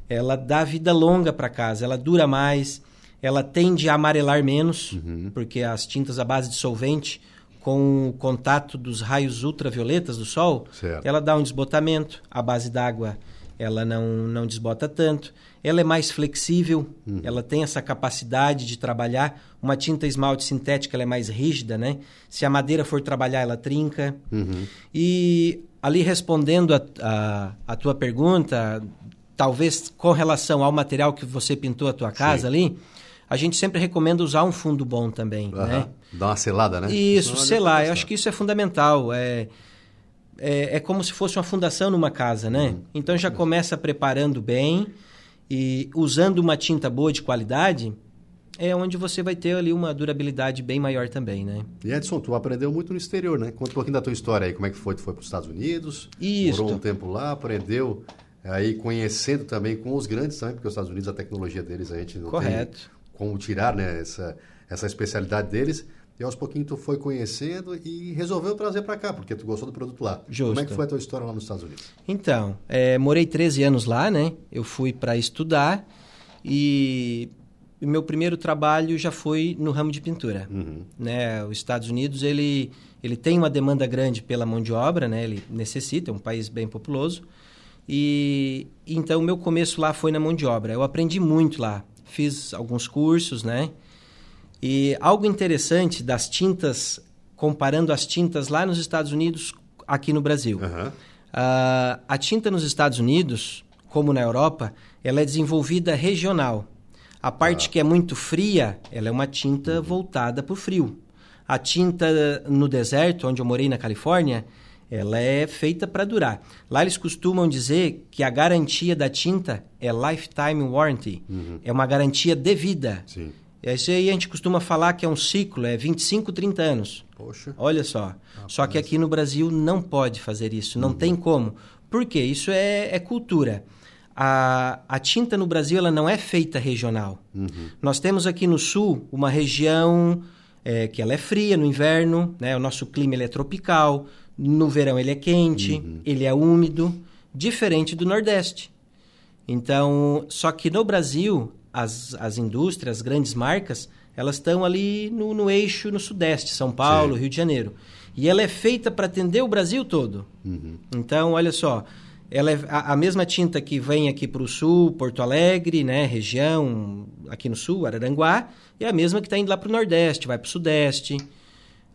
Ela dá vida longa para casa, ela dura mais, ela tende a amarelar menos, uhum. porque as tintas à base de solvente... com o contato dos raios ultravioletas do sol, certo. Ela dá um desbotamento. A base d'água, ela não, não desbota tanto. Ela é mais flexível, hum. ela tem essa capacidade de trabalhar. Uma tinta esmalte sintética, ela é mais rígida, né? Se a madeira for trabalhar, ela trinca. Uhum. E ali respondendo a, a, a tua pergunta, talvez com relação ao material que você pintou a tua casa Sim. ali... A gente sempre recomenda usar um fundo bom também, uhum. né? Dá uma selada, né? Isso, selar. Eu acho que isso é fundamental. É, é, é como se fosse uma fundação numa casa, né? Uhum. Então, já começa preparando bem e usando uma tinta boa de qualidade... é onde você vai ter ali uma durabilidade bem maior também, né? E Edson, tu aprendeu muito no exterior, né? Conta um pouquinho da tua história aí. Como é que foi? Tu foi para os Estados Unidos, isso. morou um tempo lá, aprendeu... aí conhecendo também com os grandes também, porque os Estados Unidos, a tecnologia deles, a gente não Correto. tem... como tirar, né, essa, essa especialidade deles, e aos pouquinhos tu foi conhecendo e resolveu trazer para cá, porque tu gostou do produto lá. Justo. Como é que foi a tua história lá nos Estados Unidos? Então, é, morei treze anos lá, né, eu fui para estudar, E o meu primeiro trabalho já foi no ramo de pintura. Uhum. Né? Os Estados Unidos, ele, ele tem uma demanda grande pela mão de obra, né? Ele necessita, é um país bem populoso. E então, o meu começo lá foi na mão de obra. Eu aprendi muito lá, fiz alguns cursos, né? E algo interessante das tintas, comparando as tintas lá nos Estados Unidos, aqui no Brasil. Uhum. Uh, a tinta nos Estados Unidos, como na Europa, ela é desenvolvida regional. A parte ah. que é muito fria, ela é uma tinta voltada para o frio. A tinta no deserto, onde eu morei na Califórnia, ela é feita para durar. Lá eles costumam dizer que a garantia da tinta é lifetime warranty. Uhum. É uma garantia de vida. Sim. Isso aí a gente costuma falar que é um ciclo, é vinte e cinco, trinta anos. Poxa. Olha só. Ah, só que aqui no Brasil não pode fazer isso, não uhum. tem como. Por quê? Isso é, é cultura. A, a tinta no Brasil ela não é feita regional. Uhum. Nós temos aqui no sul uma região é, que ela é fria no inverno, né? O nosso clima ele é tropical, no verão ele é quente, uhum. ele é úmido, diferente do Nordeste. Então, só que no Brasil, as, as indústrias, as grandes marcas, elas estão ali no, no eixo, no Sudeste, São Paulo, Sim. Rio de Janeiro. E ela é feita para atender o Brasil todo. Uhum. Então, olha só... Ela é a, a mesma tinta que vem aqui para o sul, Porto Alegre, né, região aqui no sul, Araranguá, é a mesma que está indo lá para o Nordeste, vai para o Sudeste,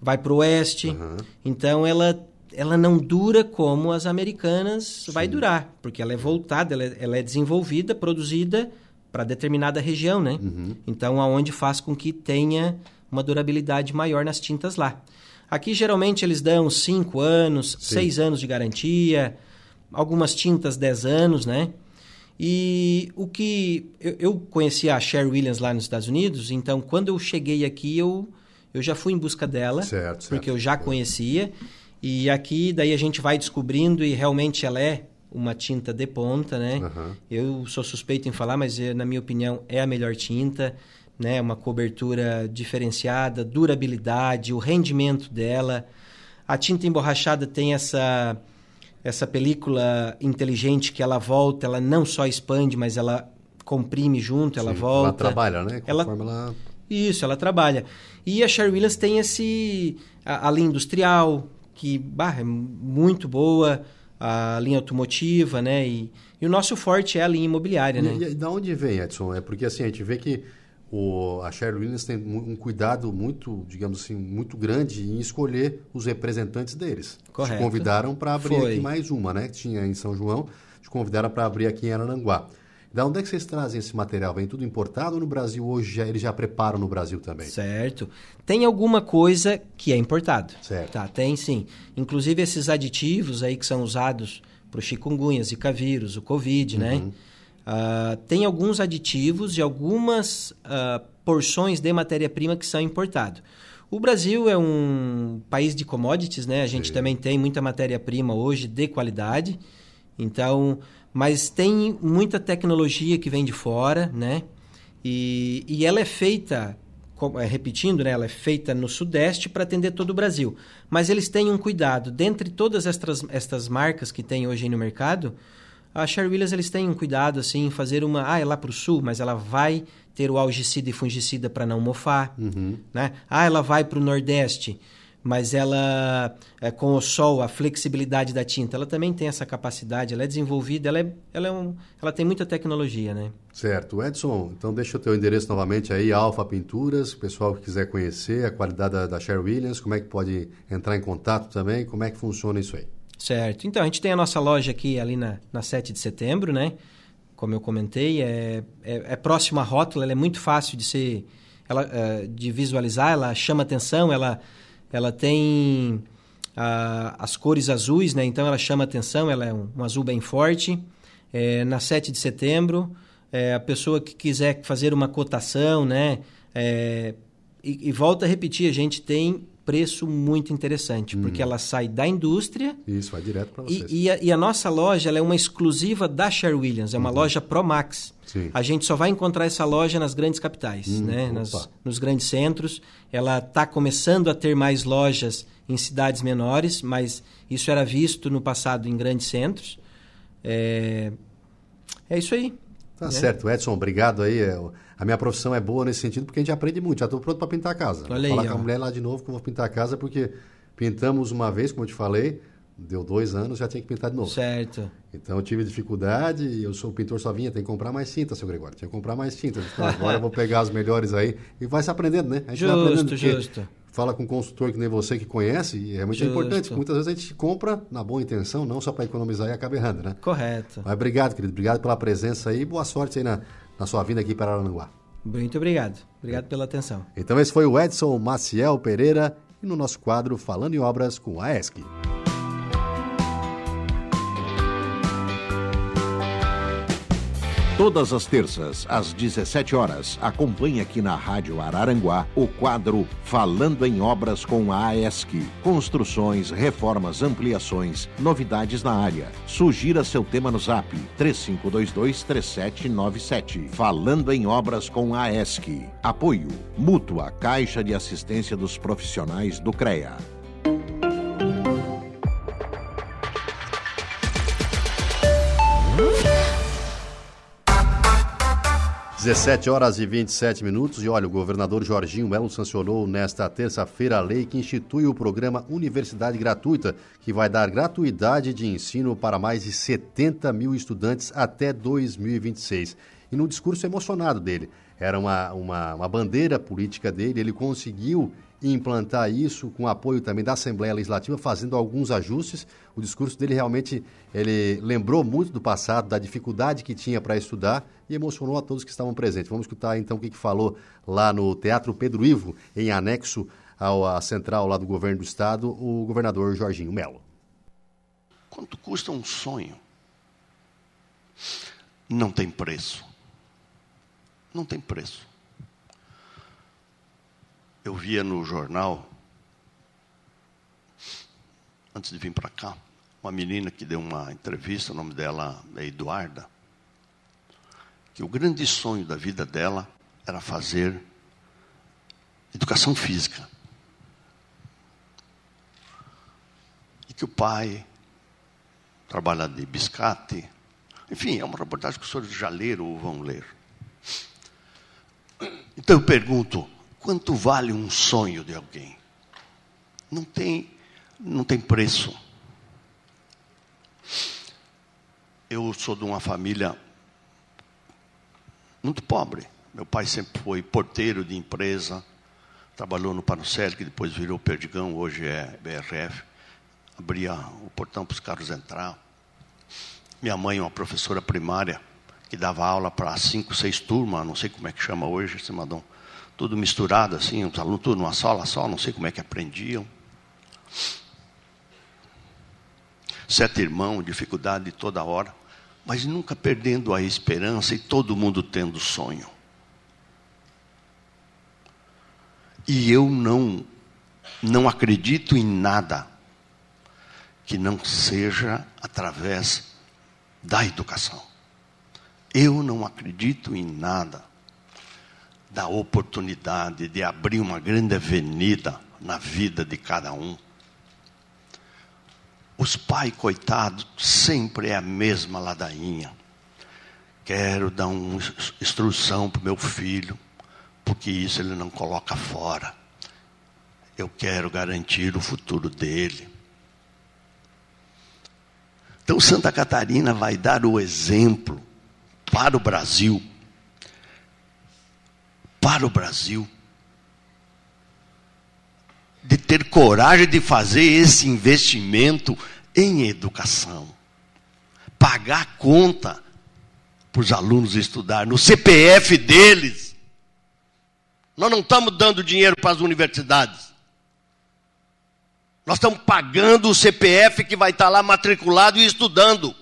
vai para o Oeste. Uhum. Então, ela, ela não dura como as americanas Sim. vai durar, porque ela é voltada, ela é, ela é desenvolvida, produzida para determinada região, né? Uhum. Então, aonde faz com que tenha uma durabilidade maior nas tintas lá. Aqui, geralmente, eles dão cinco anos, Sim. seis anos de garantia... Algumas tintas, dez anos, né? E o que... Eu, eu conheci a Sherwin Williams lá nos Estados Unidos, então, quando eu cheguei aqui, eu, eu já fui em busca dela, certo, porque certo. eu já conhecia. E aqui, daí, a gente vai descobrindo e realmente ela é uma tinta de ponta, né? Uhum. Eu sou suspeito em falar, mas, na minha opinião, é a melhor tinta, né? Uma cobertura diferenciada, durabilidade, o rendimento dela. A tinta emborrachada tem essa... Essa película inteligente que ela volta, ela não só expande, mas ela comprime junto, ela Sim, volta. Ela trabalha, né? Conforme ela... ela... Isso, ela trabalha. E a Sherwin Williams tem esse... A, a linha industrial, que bah, é muito boa, a linha automotiva, né? E, e o nosso forte é a linha imobiliária, e, né? E, e de onde vem, Edson? É porque assim, a gente vê que o, a Sherwin Williams tem um cuidado muito, digamos assim, muito grande em escolher os representantes deles. Correto. Te convidaram para abrir Foi. aqui mais uma, né? Que tinha em São João, te convidaram para abrir aqui em Araranguá. Da onde é que vocês trazem esse material? Vem tudo importado ou no Brasil hoje já, eles já preparam no Brasil também? Certo. Tem alguma coisa que é importado. Certo. Tá, tem sim. Inclusive esses aditivos aí que são usados para o chikungunya, zika vírus, o Covid, uhum. né? Uh, tem alguns aditivos e algumas uh, porções de matéria-prima que são importados. O Brasil é um país de commodities, né? A gente Sim. também tem muita matéria-prima hoje de qualidade. Então, mas tem muita tecnologia que vem de fora, né? E, e ela é feita, repetindo, né? Ela é feita no Sudeste para atender todo o Brasil. Mas eles têm um cuidado. Dentre todas estas, estas marcas que tem hoje no mercado... A Sherwin Williams, eles têm um cuidado, assim, em fazer uma... Ah, é lá para o sul, mas ela vai ter o algicida e fungicida para não mofar, uhum. né? Ah, ela vai para o nordeste, mas ela, é, com o sol, a flexibilidade da tinta, ela também tem essa capacidade, ela é desenvolvida, ela, é, ela, é um, ela tem muita tecnologia, né? Certo. Edson, então deixa o teu endereço novamente aí, Alfa Pinturas, o pessoal que quiser conhecer a qualidade da, da Sherwin Williams, como é que pode entrar em contato também, como é que funciona isso aí? Certo. Então, a gente tem a nossa loja aqui, ali na, na sete de setembro, né? Como eu comentei, é, é, é próxima à rótula, ela é muito fácil de ser, ela, é, de visualizar, ela chama atenção, ela, ela tem a, as cores azuis, né? Então, ela chama atenção, ela é um, um azul bem forte. É, na sete de setembro, é, a pessoa que quiser fazer uma cotação, né? É, e, e volta a repetir, a gente tem... preço muito interessante, hum. porque ela sai da indústria... Isso, vai direto para vocês. E, e, a, e a nossa loja ela é uma exclusiva da Sherwin Williams, é uma uhum. loja Pro Max. Sim. A gente só vai encontrar essa loja nas grandes capitais, hum, né? Nas, nos grandes centros. Ela está começando a ter mais lojas em cidades menores, mas isso era visto no passado em grandes centros. É, é isso aí. Tá né? Certo, Edson, obrigado aí. A minha profissão é boa nesse sentido porque a gente aprende muito. Já estou pronto para pintar a casa. Olha vou aí, falar ó. com a mulher lá de novo que eu vou pintar a casa, porque pintamos uma vez, como eu te falei, deu dois anos, já tinha que pintar de novo. Certo. Então eu tive dificuldade, e eu sou pintor sozinho, tem que comprar mais tinta, seu Gregório. Tinha que comprar mais tinta. Então, agora eu vou pegar as melhores aí e vai se aprendendo, né? A gente justo, vai aprendendo. Justo. Fala com um consultor que nem você que conhece, e é muito justo. Importante. Muitas vezes a gente compra na boa intenção, não só para economizar e acaba errando, né? Correto. Mas obrigado, querido. Obrigado pela presença aí. Boa sorte aí na, na sua vinda aqui para Araranguá. Muito obrigado. Obrigado pela atenção. Então esse foi o Edson Maciel Pereira e no nosso quadro Falando em Obras com a U N E S C. Todas as terças, às dezessete horas, acompanhe aqui na Rádio Araranguá o quadro Falando em Obras com a U N E S C. Construções, reformas, ampliações, novidades na área. Sugira seu tema no zap três cinco dois dois, três sete nove sete. Falando em Obras com a U N E S C. Apoio Mútua Caixa de Assistência dos Profissionais do CREA. dezessete horas e vinte e sete minutos. E olha, o governador Jorginho Mello sancionou nesta terça-feira a lei que institui o programa Universidade Gratuita, que vai dar gratuidade de ensino para mais de setenta mil estudantes até dois mil e vinte e seis. E no discurso emocionado dele, era uma, uma, uma bandeira política dele, ele conseguiu implantar isso com apoio também da Assembleia Legislativa, fazendo alguns ajustes. O discurso dele realmente, ele lembrou muito do passado, da dificuldade que tinha para estudar e emocionou a todos que estavam presentes. Vamos escutar então o que, que falou lá no Teatro Pedro Ivo, em anexo ao, à central lá do Governo do Estado, o governador Jorginho Mello. Quanto custa um sonho? Não tem preço. Não tem preço. Eu via no jornal, antes de vir para cá, uma menina que deu uma entrevista, o nome dela é Eduarda, que o grande sonho da vida dela era fazer educação física. E que o pai trabalha de biscate. Enfim, é uma reportagem que os senhores já leram ou vão ler. Então eu pergunto, quanto vale um sonho de alguém? Não tem, não tem preço. Eu sou de uma família muito pobre. Meu pai sempre foi porteiro de empresa, trabalhou no Panosel, que depois virou Perdigão, hoje é B R F. Abria o portão para os carros entrar. Minha mãe é uma professora primária que dava aula para cinco, seis turmas, não sei como é que chama hoje, esse madão. Tudo misturado, assim, os alunos tudo numa sala só, não sei como é que aprendiam. Sete irmãos, dificuldade toda hora, mas nunca perdendo a esperança e todo mundo tendo sonho. E eu não, não acredito em nada que não seja através da educação. Eu não acredito em nada da oportunidade de abrir uma grande avenida na vida de cada um. Os pais, coitados, sempre é a mesma ladainha. Quero dar uma instrução para o meu filho, porque isso ele não coloca fora. Eu quero garantir o futuro dele. Então, Santa Catarina vai dar o exemplo para o Brasil, para o Brasil, de ter coragem de fazer esse investimento em educação, pagar a conta para os alunos estudar no C P F deles. Nós não estamos dando dinheiro para as universidades, nós estamos pagando o C P F que vai estar lá matriculado e estudando.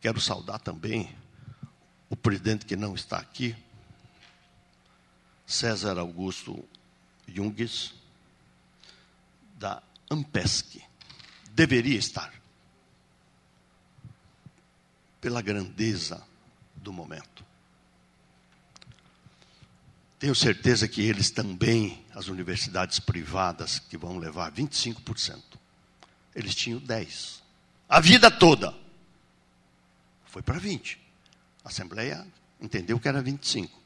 Quero saudar também o presidente que não está aqui, César Augusto Jungues, da Ampesc. Deveria estar, pela grandeza do momento. Tenho certeza que eles também, as universidades privadas, que vão levar vinte e cinco por cento, Eles tinham dez. A vida toda. Foi para vinte. A Assembleia entendeu que era vinte e cinco.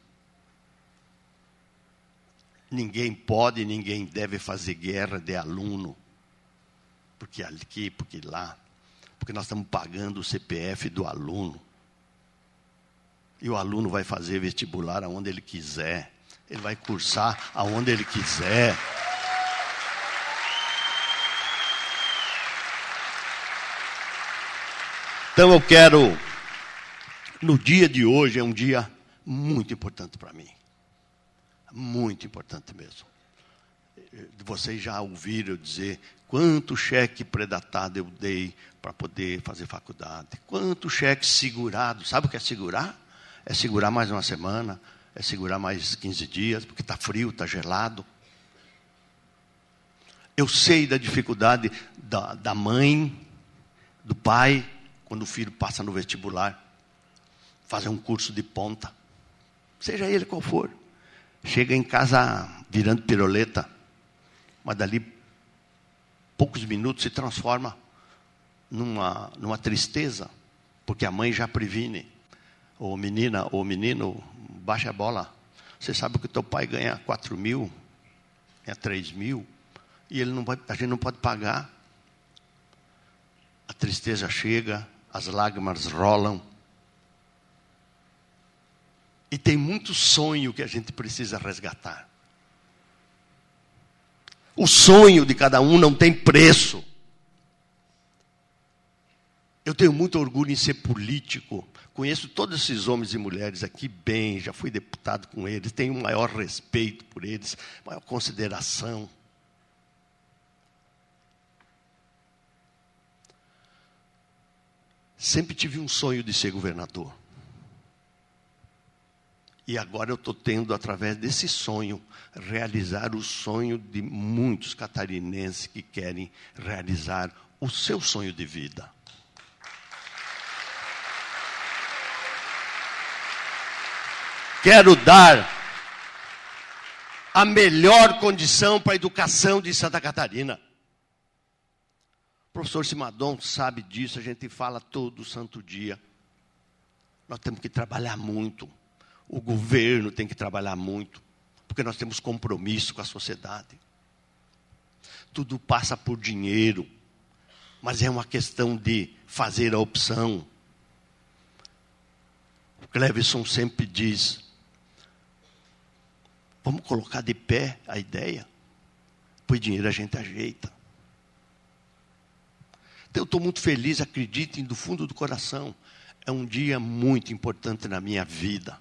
Ninguém pode, ninguém deve fazer guerra de aluno. Porque aqui, porque lá. Porque nós estamos pagando o C P F do aluno. E o aluno vai fazer vestibular aonde ele quiser. Ele vai cursar aonde ele quiser. Então eu quero, no dia de hoje, é um dia muito importante para mim. Muito importante mesmo. Vocês já ouviram dizer quanto cheque predatado eu dei para poder fazer faculdade. Quanto cheque segurado. Sabe o que é segurar? É segurar mais uma semana, é segurar mais quinze dias, porque está frio, está gelado. Eu sei da dificuldade da, da mãe, do pai, quando o filho passa no vestibular, fazer um curso de ponta, seja ele qual for. Chega em casa virando piroleta, mas dali poucos minutos se transforma numa, numa tristeza, porque a mãe já previne. Ô menina, ô menino, baixa a bola. Você sabe que teu pai ganha quatro mil, ganha três mil, e ele não vai, a gente não pode pagar. A tristeza chega, as lágrimas rolam. E tem muito sonho que a gente precisa resgatar. O sonho de cada um não tem preço. Eu tenho muito orgulho em ser político. Conheço todos esses homens e mulheres aqui bem, já fui deputado com eles, tenho o maior respeito por eles, maior consideração. Sempre tive um sonho de ser governador. E agora eu estou tendo, através desse sonho, realizar o sonho de muitos catarinenses que querem realizar o seu sonho de vida. Quero dar a melhor condição para a educação de Santa Catarina. O professor Simadon sabe disso, a gente fala todo santo dia. Nós temos que trabalhar muito. O governo tem que trabalhar muito, porque nós temos compromisso com a sociedade. Tudo passa por dinheiro, mas é uma questão de fazer a opção. O Cleveson sempre diz... Vamos colocar de pé a ideia, pois dinheiro a gente ajeita. Então, eu estou muito feliz, acreditem, do fundo do coração. É um dia muito importante na minha vida.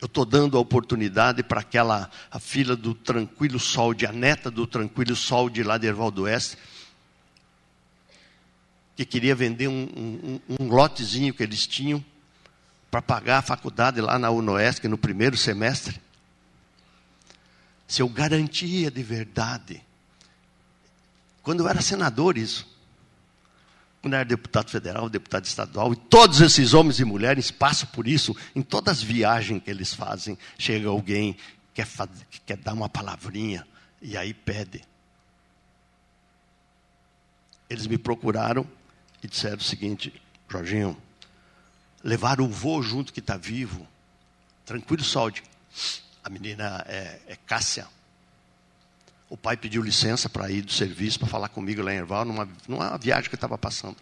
Eu estou dando a oportunidade para aquela a filha do Tranquilo Sol, de a neta do Tranquilo Sol, de lá de Ervaldo Oeste, que queria vender um, um, um lotezinho que eles tinham, para pagar a faculdade lá na UNOESC, no primeiro semestre. Se eu garantia de verdade, quando eu era senador isso, quando eu era deputado federal, deputado estadual, e todos esses homens e mulheres passam por isso, em todas as viagens que eles fazem, chega alguém que quer, fazer, que quer dar uma palavrinha, e aí pede. Eles me procuraram e disseram o seguinte: Jorginho, levaram o vô junto que está vivo. Tranquilo, Soldi. A menina é, é Cássia. O pai pediu licença para ir do serviço, para falar comigo lá em Erval, numa, numa viagem que eu estava passando.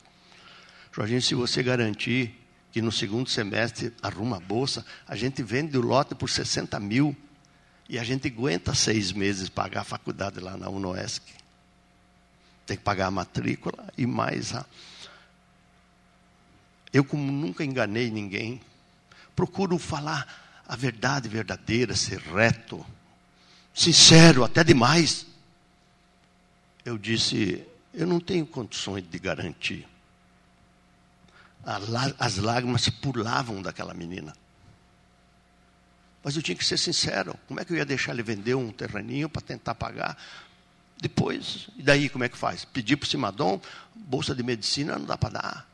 Jorginho, se você garantir que no segundo semestre arruma a bolsa, a gente vende o lote por sessenta mil e a gente aguenta seis meses pagar a faculdade lá na UNOESC. Tem que pagar a matrícula e mais a... Eu, como nunca enganei ninguém, procuro falar a verdade verdadeira, ser reto, sincero, até demais. Eu disse, eu não tenho condições de garantir. As lágrimas pulavam daquela menina. Mas eu tinha que ser sincero. Como é que eu ia deixar ele vender um terreninho para tentar pagar? Depois, e daí como é que faz? Pedir para o Simadon, bolsa de medicina não dá para dar.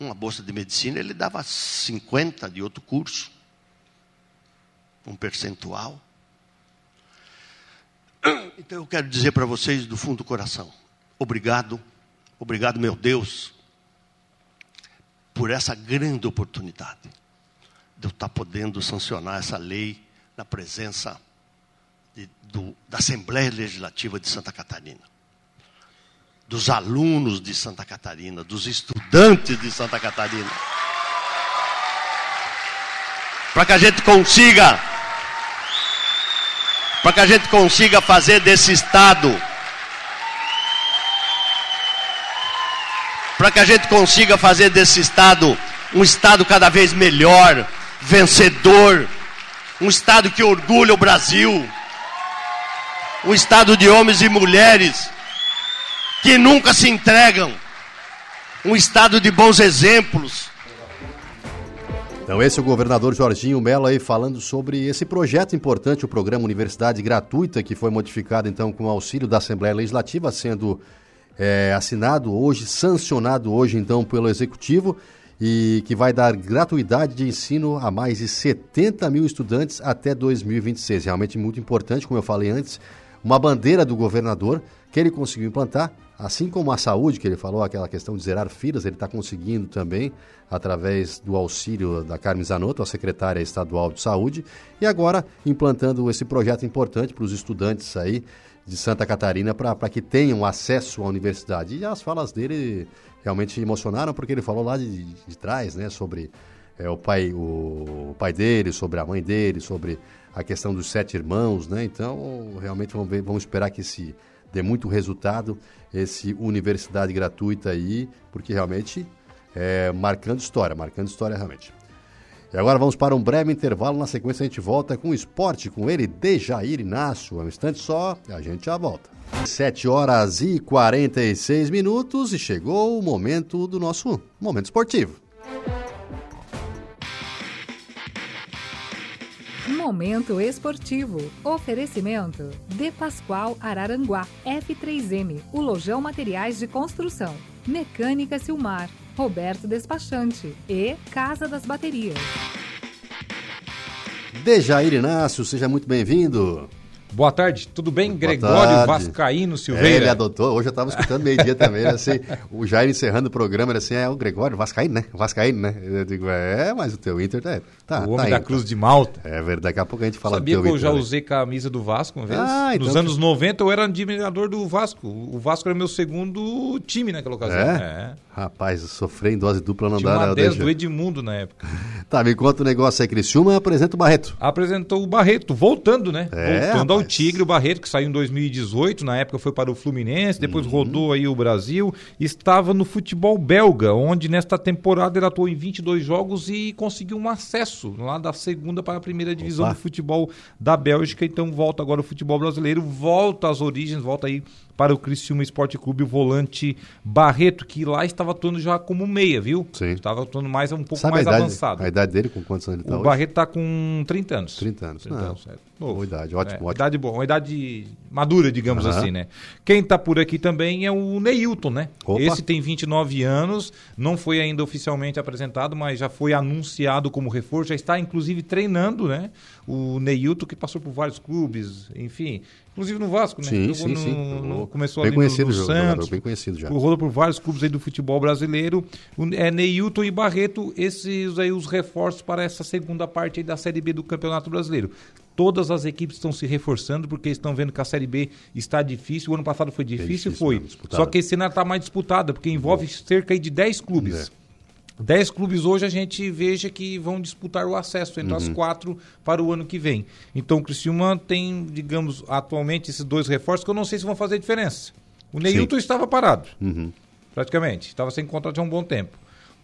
Uma bolsa de medicina, ele dava cinquenta de outro curso, um percentual. Então eu quero dizer para vocês do fundo do coração, obrigado, obrigado, meu Deus, por essa grande oportunidade de eu estar podendo sancionar essa lei na presença de, do, da Assembleia Legislativa de Santa Catarina, dos alunos de Santa Catarina, dos estudantes de Santa Catarina, para que a gente consiga, para que a gente consiga fazer desse Estado, para que a gente consiga fazer desse Estado um Estado cada vez melhor, vencedor, um Estado que orgulha o Brasil, um Estado de homens e mulheres que nunca se entregam, um Estado de bons exemplos. Então esse é o governador Jorginho Mello aí falando sobre esse projeto importante, o programa Universidade Gratuita, que foi modificado então com o auxílio da Assembleia Legislativa, sendo é, assinado hoje, sancionado hoje então pelo Executivo, e que vai dar gratuidade de ensino a mais de setenta mil estudantes até dois mil e vinte e seis. Realmente muito importante, como eu falei antes, uma bandeira do governador que ele conseguiu implantar, assim como a saúde, que ele falou, aquela questão de zerar filas, ele está conseguindo também, através do auxílio da Carmen Zanotto, a secretária estadual de saúde, e agora implantando esse projeto importante para os estudantes aí de Santa Catarina, para que tenham acesso à universidade. E as falas dele realmente emocionaram, porque ele falou lá de, de trás, né, sobre é, o, pai, o, o pai dele, sobre a mãe dele, sobre a questão dos sete irmãos, né? Então realmente vamos, ver, vamos esperar que esse... dê muito resultado, esse Universidade Gratuita aí, porque realmente é marcando história, marcando história realmente. E agora vamos para um breve intervalo, na sequência a gente volta com o esporte, com ele, Dejair Inácio. É um instante só, a gente já volta. sete horas e quarenta e seis minutos e chegou o momento do nosso Momento Esportivo. Momento Esportivo. Oferecimento De Pascoal Araranguá, F três M, o Lojão Materiais de Construção, Mecânica Silmar, Roberto Despachante e Casa das Baterias. Dejair Inácio, seja muito bem-vindo. Boa tarde, tudo bem? Gregório Vascaíno Silveira. É, ele adotou, hoje eu estava escutando meio-dia também, assim, o Jair encerrando o programa, era assim, é o Gregório Vascaíno, né? Vascaíno, né? Eu digo, é, mas o teu Inter tá... tá o homem tá da indo. Cruz de Malta. É verdade, daqui a pouco a gente fala do teu Inter. Sabia que eu já usei camisa do Vasco uma vez? Ah, então... Nos anos noventa eu era admirador do Vasco, o Vasco era meu segundo time naquela ocasião. É? É. Rapaz, sofrer em dose dupla não dá, né? Tinha uma dez do Edmundo na época. Tá, me conta o negócio aí, Criciúma apresenta o Barreto. Apresentou o Barreto, voltando, né? É, voltando ao Tigre, o Barreto, que saiu em dois mil e dezoito, na época foi para o Fluminense, depois uhum. rodou aí o Brasil, estava no futebol belga, onde nesta temporada ele atuou em vinte e dois jogos e conseguiu um acesso lá da segunda para a primeira divisão Opa. do futebol da Bélgica, então volta agora o futebol brasileiro, volta às origens, volta aí para o Criciúma Esporte Clube, o volante Barreto, que lá estava atuando já como meia, viu? Sim. Estava atuando mais, um pouco Sabe mais a idade, avançado. A idade dele, com quantos anos ele está hoje? O Barreto está com trinta anos. trinta anos. trinta anos, é. Boa idade, ótimo, é, ótimo. Idade boa, uma idade madura, digamos uhum. assim, né? Quem está por aqui também é o Neilton, né? Opa. Esse tem vinte e nove anos, não foi ainda oficialmente apresentado, mas já foi anunciado como reforço, já está inclusive treinando, né? O Neilton, que passou por vários clubes, enfim... Inclusive no Vasco, né? Sim, sim, no, sim. No, começou bem ali conhecido no, no Santos, jogador, bem conhecido já. Rodou por vários clubes aí do futebol brasileiro. O, é, Neilton e Barreto, esses aí os reforços para essa segunda parte aí da Série B do Campeonato Brasileiro. Todas as equipes estão se reforçando porque estão vendo que a Série B está difícil. O ano passado foi difícil, é difícil foi. Né? Só que esse ano está mais disputada, porque envolve Bom. cerca de dez clubes. É. Dez clubes hoje a gente veja que vão disputar o acesso entre uhum. as quatro para o ano que vem. Então o Criciúma tem, digamos, atualmente esses dois reforços que eu não sei se vão fazer diferença. O Neilton Sim. estava parado, uhum. praticamente, estava sem contrato há um bom tempo.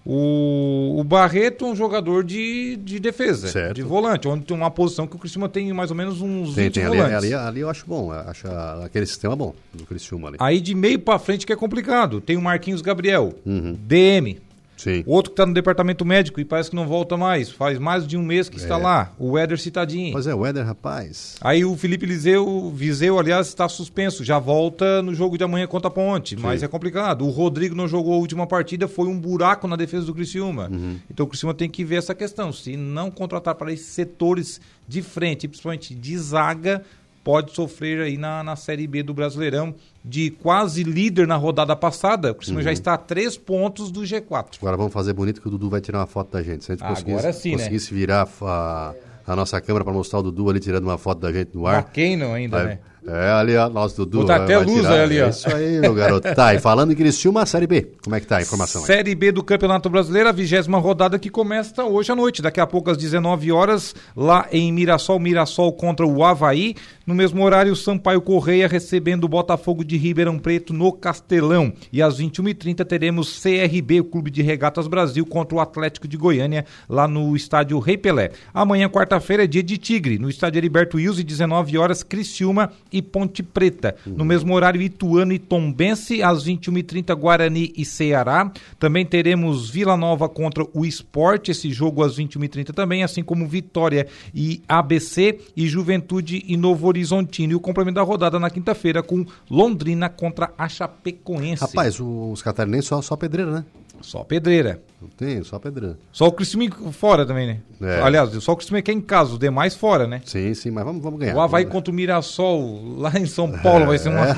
O, o Barreto é um jogador de, de defesa, certo. de volante, onde tem uma posição que o Criciúma tem mais ou menos uns tem, tem, volantes. Ali, ali, ali eu acho bom, acho aquele sistema bom do Criciúma ali. Aí de meio para frente que é complicado, tem o Marquinhos Gabriel, uhum. D M. Sim. Outro que está no departamento médico e parece que não volta mais. Faz mais de um mês que é. está lá. O Éder Citadinho. Pois é, o Éder, rapaz. Aí o Felipe Liseu, Viseu, aliás, está suspenso. Já volta no jogo de amanhã contra a Ponte. Sim. Mas é complicado. O Rodrigo não jogou a última partida. Foi um buraco na defesa do Criciúma. Uhum. Então o Criciúma tem que ver essa questão. Se não contratar para esses setores de frente, principalmente de zaga... pode sofrer aí na, na Série B do Brasileirão, de quase líder na rodada passada. O Criciúma uhum. já está a três pontos do G quatro. Agora vamos fazer bonito que o Dudu vai tirar uma foto da gente. Se a gente Agora sim, conseguisse né? virar a, a nossa câmera para mostrar o Dudu ali tirando uma foto da gente no ar. Pra quem não ainda, vai, né? É, ali, ó, nosso Dudu. Botar até luz tirar, ali, ó. Isso aí, meu garoto. Tá, e falando em Criciúma, a Série B, como é que tá a informação aí? Série B do Campeonato Brasileiro, a vigésima rodada que começa hoje à noite, daqui a pouco às dezenove horas, lá em Mirassol, Mirassol contra o Avaí. No mesmo horário, o Sampaio Correia recebendo o Botafogo de Ribeirão Preto no Castelão. E às vinte e uma e trinta teremos C R B, o Clube de Regatas Brasil, contra o Atlético de Goiânia, lá no estádio Rei Pelé. Amanhã, quarta-feira, é dia de Tigre, no estádio Heriberto Wilson, dezenove horas, Criciúma e Ponte Preta. Uhum. No mesmo horário, Ituano e Tombense, às vinte e uma e trinta, Guarani e Ceará. Também teremos Vila Nova contra o Sport, esse jogo às vinte e uma e trinta também, assim como Vitória e A B C e Juventude e Novo Horizontino. E o complemento da rodada na quinta-feira com Londrina contra a Chapecoense. Rapaz, os catarinenses só, só pedreira, né? Só pedreira. Não tem, só pedreira. Só o Criciúma fora também, né? É. Aliás, só o Criciúma que é em casa, os demais fora, né? Sim, sim, mas vamos, vamos ganhar. O Avaí contra o Mirassol, lá em São Paulo, é, vai ser uma... É.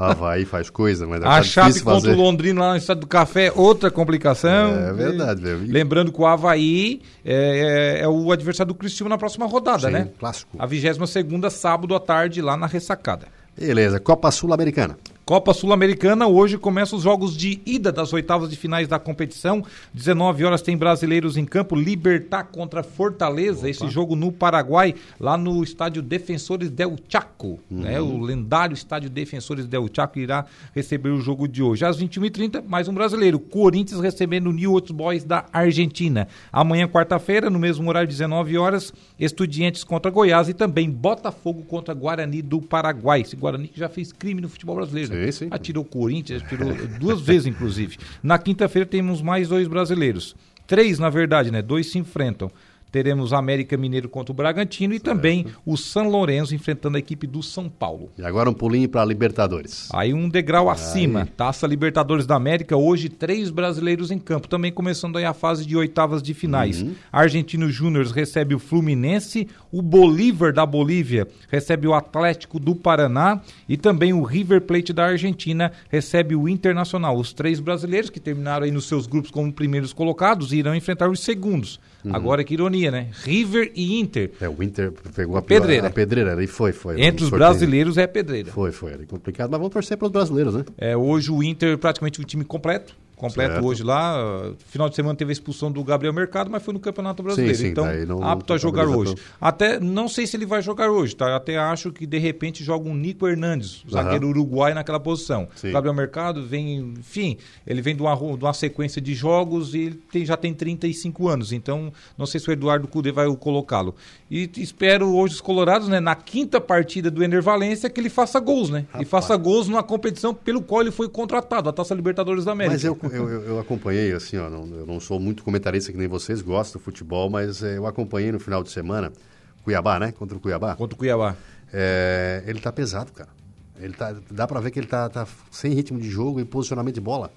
Avaí faz coisa, mas... A Chape contra o Londrina lá no Estado do Café, outra complicação. É verdade, meu amigo. Lembrando que o Avaí é, é, é o adversário do Criciúma na próxima rodada, sim, né? Clássico. A vigésima segunda, sábado à tarde, lá na Ressacada. Beleza, Copa Sul-Americana. Copa Sul-Americana, hoje começam os jogos de ida das oitavas de finais da competição. dezenove horas tem brasileiros em campo, Libertad contra Fortaleza. Opa. Esse jogo no Paraguai, lá no estádio Defensores del Chaco. Uhum. Né? O lendário estádio Defensores del Chaco irá receber o jogo de hoje. Às vinte e uma e trinta, mais um brasileiro. Corinthians recebendo o New Old Boys da Argentina. Amanhã, quarta-feira, no mesmo horário, dezenove horas, Estudiantes contra Goiás e também Botafogo contra Guarani do Paraguai. Esse Guarani que já fez crime no futebol brasileiro. Sim, sim. Atirou o Corinthians, atirou duas vezes inclusive. Na quinta-feira temos mais dois brasileiros, três na verdade, né? Dois se enfrentam. Teremos América Mineiro contra o Bragantino e certo. Também o São Lourenço enfrentando a equipe do São Paulo. E agora um pulinho para Libertadores. Aí um degrau aí. Acima, Taça Libertadores da América, hoje três brasileiros em campo, também começando aí a fase de oitavas de finais. Uhum. Argentino Júnior recebe o Fluminense, o Bolívar da Bolívia recebe o Atlético do Paraná e também o River Plate da Argentina recebe o Internacional. Os três brasileiros que terminaram aí nos seus grupos como primeiros colocados irão enfrentar os segundos. Uhum. Agora, que ironia, né? River e Inter. É, o Inter pegou a pedreira. A pedreira ali foi, foi. Entre os brasileiros é pedreira. Foi, foi. Era complicado, mas vamos torcer para os brasileiros, né? É, hoje o Inter praticamente o time completo. Completo certo. Hoje lá, final de semana teve a expulsão do Gabriel Mercado, mas foi no Campeonato Brasileiro, sim, sim, então não, apto não a jogar hoje. Tão... Até, não sei se ele vai jogar hoje, tá? Até acho que de repente joga um Nico Hernandes, zagueiro uhum. uruguaio naquela posição. Sim. Gabriel Mercado vem, enfim, ele vem de uma, de uma sequência de jogos e ele tem, já tem trinta e cinco anos, então não sei se o Eduardo Cudê vai colocá-lo. E espero hoje os colorados, né, na quinta partida do Ener Valência, que ele faça gols, né? Rapaz. E faça gols numa competição pelo qual ele foi contratado, a Taça Libertadores da América. Mas eu... Eu, eu, eu acompanhei, assim, ó, não, eu não sou muito comentarista que nem vocês, gosto do futebol, mas é, eu acompanhei no final de semana, Cuiabá, né? Contra o Cuiabá. Contra o Cuiabá. É, ele tá pesado, cara. Ele tá, dá pra ver que ele tá, tá sem ritmo de jogo e posicionamento de bola,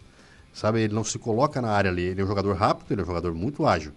sabe? Ele não se coloca na área ali, ele é um jogador rápido, ele é um jogador muito ágil.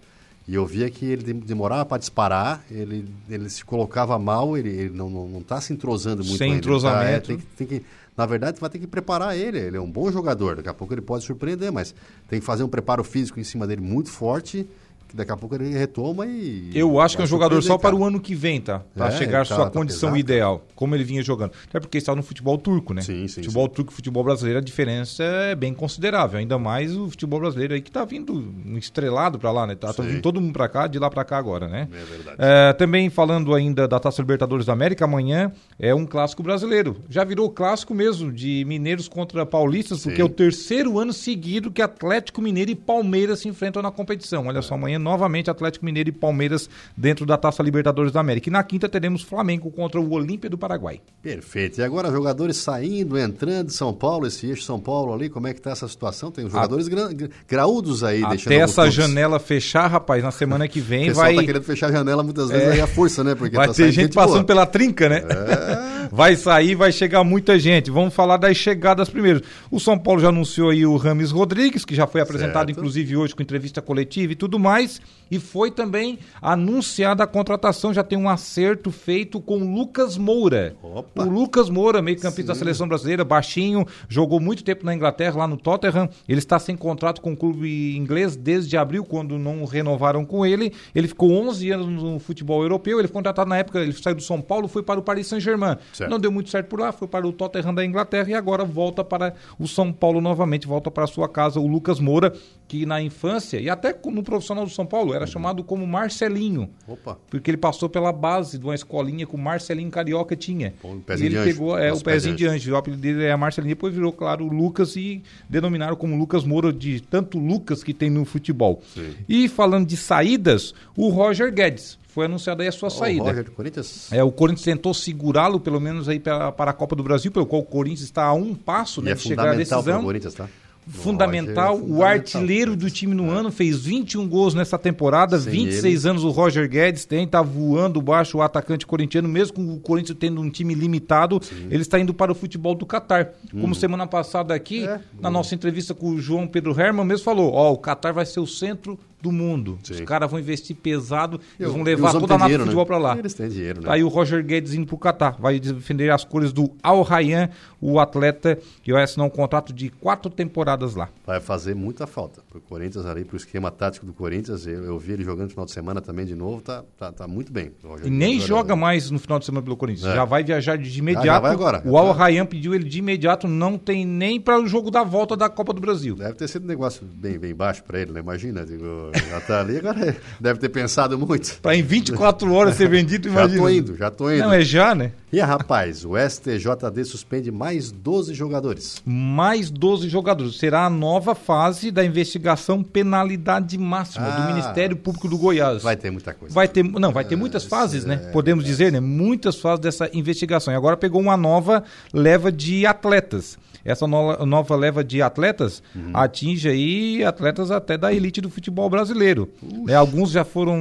E eu via que ele demorava para disparar, ele, ele se colocava mal, ele, ele não, não, não tá se entrosando muito. Sem ainda. Entrosamento. Tá, é, tem, tem que... Na verdade, vai ter que preparar ele. Ele é um bom jogador. Daqui a pouco ele pode surpreender, mas tem que fazer um preparo físico em cima dele muito forte. Que daqui a pouco ele retoma e... Eu acho que é um jogador só para o ano que vem, tá? Para é, chegar à tá, sua tá condição pesado. Ideal, como ele vinha jogando. Até porque está no futebol turco, né? Sim, sim. Futebol sim. turco e futebol brasileiro, a diferença é bem considerável. Ainda mais o futebol brasileiro aí que está vindo estrelado para lá, né? Está tá vindo todo mundo para cá, de lá para cá agora, né? É verdade. É, também falando ainda da Taça Libertadores da América, amanhã é um clássico brasileiro. Já virou clássico mesmo de mineiros contra paulistas, sim. porque é o terceiro ano seguido que Atlético Mineiro e Palmeiras se enfrentam na competição. Olha é. só, amanhã novamente Atlético Mineiro e Palmeiras dentro da Taça Libertadores da América. E na quinta teremos Flamengo contra o Olímpia do Paraguai. Perfeito. E agora jogadores saindo, entrando de São Paulo, esse eixo São Paulo ali, como é que tá essa situação? Tem os jogadores a... gra... graúdos aí. Até deixando essa alguns... janela fechar, rapaz, na semana que vem vai... O pessoal vai... tá querendo fechar a janela muitas vezes é... aí a força, né? Porque vai tá ter gente, gente passando boa. Pela trinca, né? É... Vai sair, vai chegar muita gente. Vamos falar das chegadas primeiro. O São Paulo já anunciou aí o Rames Rodrigues, que já foi apresentado, certo, inclusive hoje com entrevista coletiva e tudo mais. E foi também anunciada a contratação, já tem um acerto feito com o Lucas Moura. Opa. O Lucas Moura, meio-campista da seleção brasileira, baixinho, jogou muito tempo na Inglaterra, lá no Tottenham. Ele está sem contrato com o clube inglês desde abril, quando não renovaram com ele. Ele ficou onze anos no futebol europeu, ele foi contratado na época, ele saiu do São Paulo, foi para o Paris Saint-Germain. Certo. Não deu muito certo por lá, foi para o Tottenham da Inglaterra e agora volta para o São Paulo novamente, volta para a sua casa, o Lucas Moura, que na infância e até no profissional do São Paulo era chamado como Marcelinho. Opa. Porque ele passou pela base de uma escolinha que o Marcelinho Carioca tinha. Pô, um pezinho e ele de pegou anjo. É, nossa, o pezinho de anjo. O apelido dele é Marcelinho, depois virou, claro, o Lucas e denominaram como Lucas Moura, de tanto Lucas que tem no futebol. Sim. E falando de saídas, o Roger Guedes. Foi anunciada aí a sua oh, saída. O Roger do Corinthians? É, o Corinthians tentou segurá-lo, pelo menos, aí para, para a Copa do Brasil, pelo qual o Corinthians está a um passo, e né, é de chegar à decisão. Para o Corinthians, tá? Fundamental, Roger, o fundamental. Artilheiro do time no é. ano, fez vinte e um gols nessa temporada, sem vinte e seis ele. Anos o Roger Guedes tem, tá voando baixo o atacante corintiano, mesmo com o Corinthians tendo um time limitado. Sim. Ele está indo para o futebol do Catar, hum. como semana passada aqui, é. na hum. nossa entrevista com o João Pedro Herman, mesmo falou, ó, o Catar vai ser o centro do mundo, Sim. os caras vão investir pesado, eu, eles vão levar toda a nata do futebol, né, para lá. Eles têm dinheiro, né? Aí o Roger Guedes indo pro Catar, vai defender as cores do Al Rayyan, o atleta que vai assinar um contrato de quatro temporadas lá. Vai fazer muita falta pro Corinthians ali, pro esquema tático do Corinthians, eu, eu vi ele jogando no final de semana também de novo, tá, tá, tá muito bem. E nem joga mais no final de semana pelo Corinthians, é. já vai viajar de imediato, ah, já vai agora. O Al Rayyan pediu ele de imediato, não tem nem para o jogo da volta da Copa do Brasil. Deve ter sido um negócio bem, bem baixo para ele, né? Imagina, digo, já tá ali, agora deve ter pensado muito. Para em vinte e quatro horas ser vendido, imagina. Já tô indo, já tô indo. Não, é já, né? E, rapaz, o S T J D suspende mais doze jogadores. Mais doze jogadores. Será a nova fase da investigação penalidade máxima ah, do Ministério Público do Goiás. Vai ter muita coisa. Vai ter, não, vai ter muitas fases, é, né? Podemos é, dizer, né? Muitas fases dessa investigação. E agora pegou uma nova leva de atletas. Essa no, nova leva de atletas uhum. atinge aí atletas até da elite do futebol brasileiro. Né? Alguns já foram,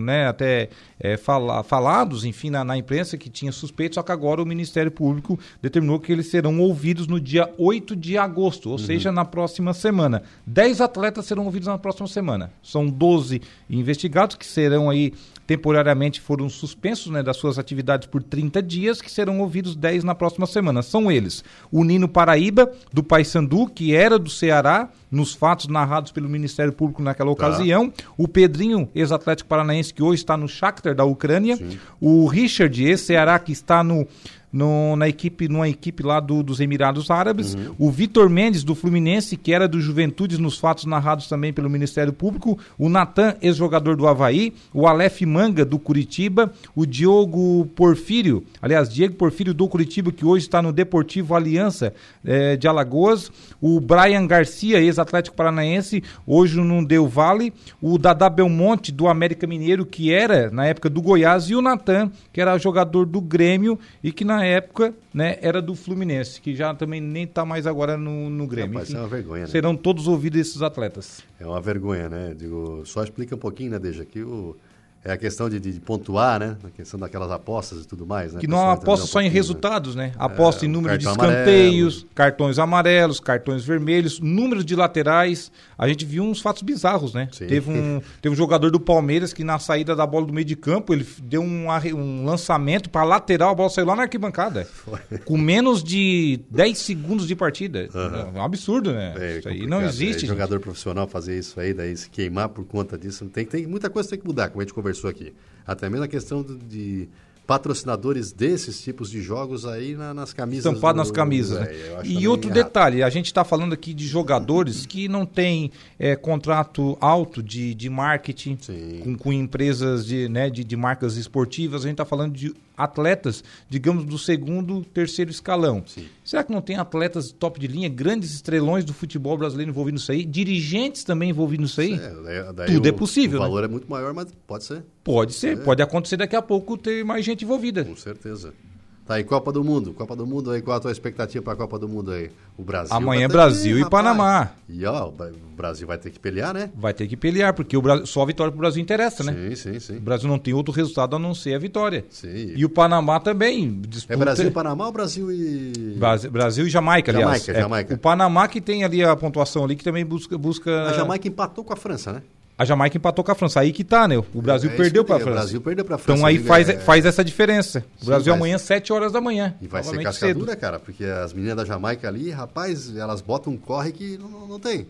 né, até é, fala, falados, enfim, na, na imprensa que tinha suspeito, só que agora o Ministério Público determinou que eles serão ouvidos no dia oito de agosto, ou uhum. seja, na próxima semana. dez atletas serão ouvidos na próxima semana. São doze investigados que serão aí temporariamente foram suspensos, né, das suas atividades por trinta dias, que serão ouvidos dez na próxima semana. São eles: o Nino Paraíba, do Paysandu, que era do Ceará, nos fatos narrados pelo Ministério Público naquela tá. ocasião, o Pedrinho, ex-atlético paranaense, que hoje está no Shakhtar da Ucrânia, Sim. o Richard, ex-Ceará, que está no... No, na equipe, numa equipe lá do, dos Emirados Árabes, uhum. o Vitor Mendes do Fluminense, que era do Juventude, nos fatos narrados também pelo Ministério Público, o Natan, ex-jogador do Avaí, o Aleph Manga do Curitiba, o Diogo Porfírio, aliás, Diego Porfírio do Curitiba, que hoje está no Deportivo Aliança eh, de Alagoas, o Brian Garcia, ex-atlético paranaense, hoje no Del Valle, o Dadá Belmonte do América Mineiro, que era na época do Goiás, e o Natan, que era jogador do Grêmio e que na época, né, era do Fluminense, que já também nem está mais agora no, no Grêmio. Rapaz, enfim, é uma vergonha, serão, né, todos ouvidos esses atletas. É uma vergonha, né? Digo, só explica um pouquinho, né, Deja, que o... é a questão de, de pontuar, né? A questão daquelas apostas e tudo mais, né? Que não aposta só em resultados, né? né? Aposta é, em número de escanteios, amarelo. Cartões amarelos, cartões vermelhos, número de laterais. A gente viu uns fatos bizarros, né? Teve um, teve um jogador do Palmeiras que na saída da bola do meio de campo, ele deu um, um lançamento para lateral, a bola saiu lá na arquibancada. Foi. Com menos de dez segundos de partida. Uhum. É um absurdo, né? É, isso aí não existe. É, jogador profissional fazer isso aí, daí se queimar por conta disso, não tem, tem muita coisa que tem que mudar, como a gente conversou aqui. Até mesmo a questão de patrocinadores desses tipos de jogos aí na, nas camisas. Estampado do... nas camisas. É, né? E outro errado. Detalhe, a gente está falando aqui de jogadores que não têm é, contrato alto de, de marketing com, com empresas de, né, de, de marcas esportivas. A gente está falando de atletas, digamos, do segundo, terceiro escalão. Sim. Será que não tem atletas top de linha, grandes estrelões do futebol brasileiro envolvidos nisso aí? Dirigentes também envolvidos nisso aí? É, daí Tudo o, é possível. O valor, né, é muito maior, mas pode ser. Pode ser, é. pode acontecer daqui a pouco ter mais gente envolvida. Com certeza. Tá aí, Copa do Mundo. Copa do Mundo aí, qual a tua expectativa para a Copa do Mundo aí? O Brasil. Amanhã Brasil ir, e rapaz. Panamá. E ó, o Brasil vai ter que pelear, né? Vai ter que pelear, porque o Brasil, só a vitória pro Brasil interessa, né? Sim, sim, sim. O Brasil não tem outro resultado a não ser a vitória. Sim. E o Panamá também. Disputa... É Brasil e Panamá ou Brasil e... Brasil, Brasil e Jamaica, aliás. Jamaica, é, Jamaica. O Panamá que tem ali a pontuação ali, que também busca... busca... A Jamaica empatou com a França, né? A Jamaica empatou com a França, aí que tá, né? O Brasil é, é perdeu para a França. O Brasil perdeu para a França. Então aí faz, é... faz essa diferença. O Sim, Brasil vai... amanhã, sete horas da manhã. E vai ser cascadura, cara, porque as meninas da Jamaica ali, rapaz, elas botam um corre que não, não, não tem.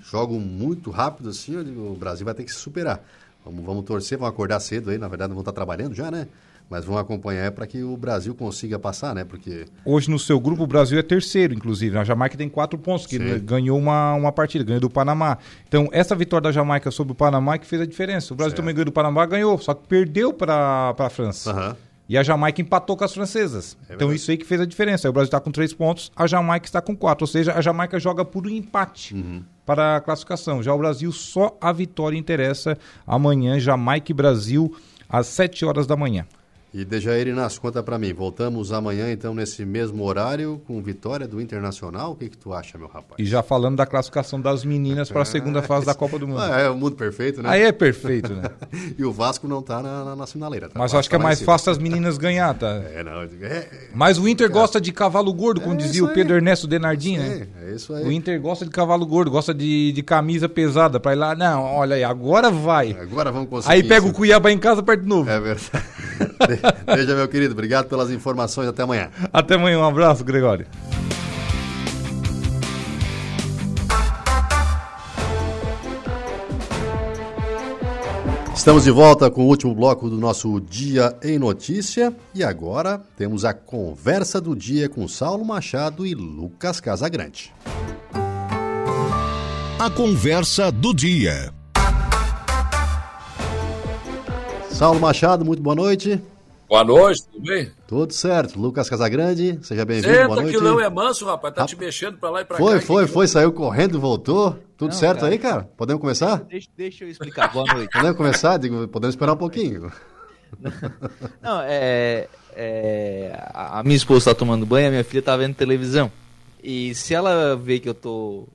Jogam muito rápido assim, o Brasil vai ter que se superar. Vamos, vamos torcer, vamos acordar cedo aí, na verdade não vão estar trabalhando já, né? Mas vão acompanhar para que o Brasil consiga passar, né? Porque... Hoje no seu grupo o Brasil é terceiro, inclusive. A Jamaica tem quatro pontos, que Sim. ganhou uma, uma partida, ganhou do Panamá. Então, essa vitória da Jamaica sobre o Panamá que fez a diferença. O Brasil certo. também ganhou do Panamá, ganhou, só que perdeu para a França. Uhum. E a Jamaica empatou com as francesas. É então, isso aí que fez a diferença. Aí o Brasil está com três pontos, a Jamaica está com quatro. Ou seja, a Jamaica joga por um empate. Uhum. Para a classificação. Já o Brasil, só a vitória interessa. Amanhã, Jamaica e Brasil, às sete horas da manhã. E Dejair Inácio, conta para mim, voltamos amanhã então nesse mesmo horário com vitória do Internacional, o que que tu acha, meu rapaz? E já falando da classificação das meninas para a segunda fase da Copa do Mundo. Ah, é o mundo perfeito, né? Aí é perfeito, né? E o Vasco não tá na, na, na sinaleira. Tá? Mas eu acho que é mais fácil as meninas ganhar, tá? É, não. É, é, Mas o Inter é, gosta de cavalo gordo, como é, dizia o Pedro aí. Ernesto Denardinho, é, né? É isso aí. O Inter gosta de cavalo gordo, gosta de, de camisa pesada para ir lá, não, olha aí, agora vai. Agora vamos conseguir. Aí pega isso. O Cuiabá em casa, perde de novo. É verdade. Veja, meu querido, obrigado pelas informações, até amanhã. Até amanhã, um abraço, Gregório. Estamos de volta com o último bloco do nosso Dia em Notícia e agora temos a conversa do dia com Saulo Machado e Lucas Casagrande. A conversa do dia. Saulo Machado, muito boa noite. Boa noite, tudo bem? Tudo certo. Lucas Casagrande, seja bem-vindo, Senta, boa noite. Que o Leão é manso, rapaz, tá Rap... te mexendo pra lá e pra foi, cá. Foi, foi, foi, saiu correndo, voltou. Tudo Não, certo cara. Aí, cara? Podemos começar? Deixa, deixa eu explicar, boa noite. Podemos começar? Digo, podemos esperar um pouquinho. Não, é, é... A minha esposa tá tomando banho, a minha filha tá vendo televisão. E se ela ver que eu tô...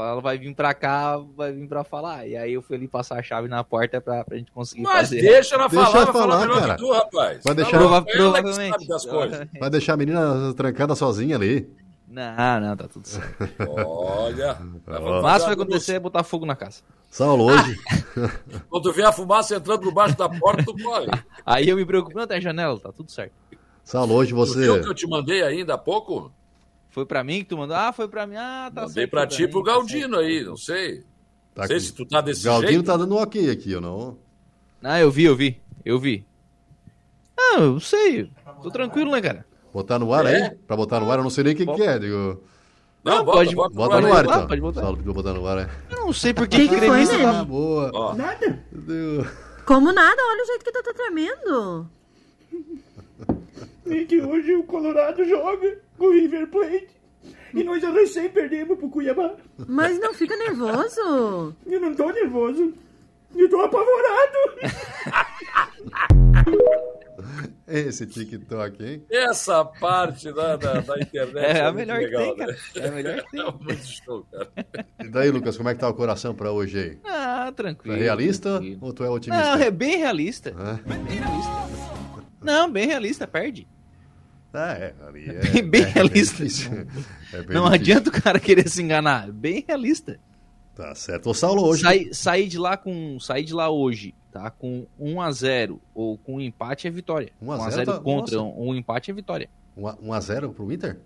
Ela vai vir pra cá, vai vir pra falar. E aí eu fui ali passar a chave na porta pra, pra gente conseguir Mas fazer. Mas deixa ela falar, deixa ela falar, falar melhor cara. Que tu, rapaz. Vai deixar, não, provavelmente. Provavelmente. Vai deixar a menina trancada sozinha ali. Não, não, tá tudo certo. Olha. O máximo que acontecer é botar fogo na casa. Saulo, hoje. Quando tu vê a fumaça entrando por baixo da porta, tu corre. Aí eu me preocupo, não, tem janela, tá tudo certo. Saulo, hoje você... O que eu te mandei ainda há pouco... Foi pra mim que tu mandou? Ah, foi pra mim. Ah, tá Mandei certo. Mandei pra ti e pro Galdino tá aí, não sei. Tá não sei aqui. Se tu tá desse Galdino jeito. Galdino tá dando um ok aqui, ou não? Ah, eu vi, eu vi, eu vi. Ah, eu sei. Tô tranquilo, né, cara? Botar no ar é? Aí? Pra botar no ar, eu não sei nem o que que é, digo... Não, não bota, pode botar bota no ar, então. Ah, pode botar. Saulo pediu botar no ar, é. Não sei por que que foi, né? Tá boa. Ó. Nada. Como nada? Olha o jeito que tu tá tremendo. E que hoje o Colorado joga com o River Plate e nós já recém perdemos pro Cuiabá. Mas não fica nervoso? Eu não tô nervoso. Eu tô apavorado. Esse TikTok, hein? Essa parte da, da, da internet é, é a melhor legal, que tem, cara. Né? É a melhor que tem. É muito show, cara. E daí, Lucas, como é que tá o coração pra hoje aí? Ah, tranquilo. Tu é realista tranquilo. Ou tu é otimista? Não, é bem realista. Ah. É bem realista. Não, bem realista, perde. Ah, é, ali é bem, bem é, realista. É bem não difícil. Adianta o cara querer se enganar, bem realista. Tá certo. Ô, Saulo, hoje... Sai, sair de lá com, sair de lá hoje, tá? Com um a zero ou com um empate é vitória. um a zero tá... contra Nossa. Um empate é vitória. um a zero pro Inter?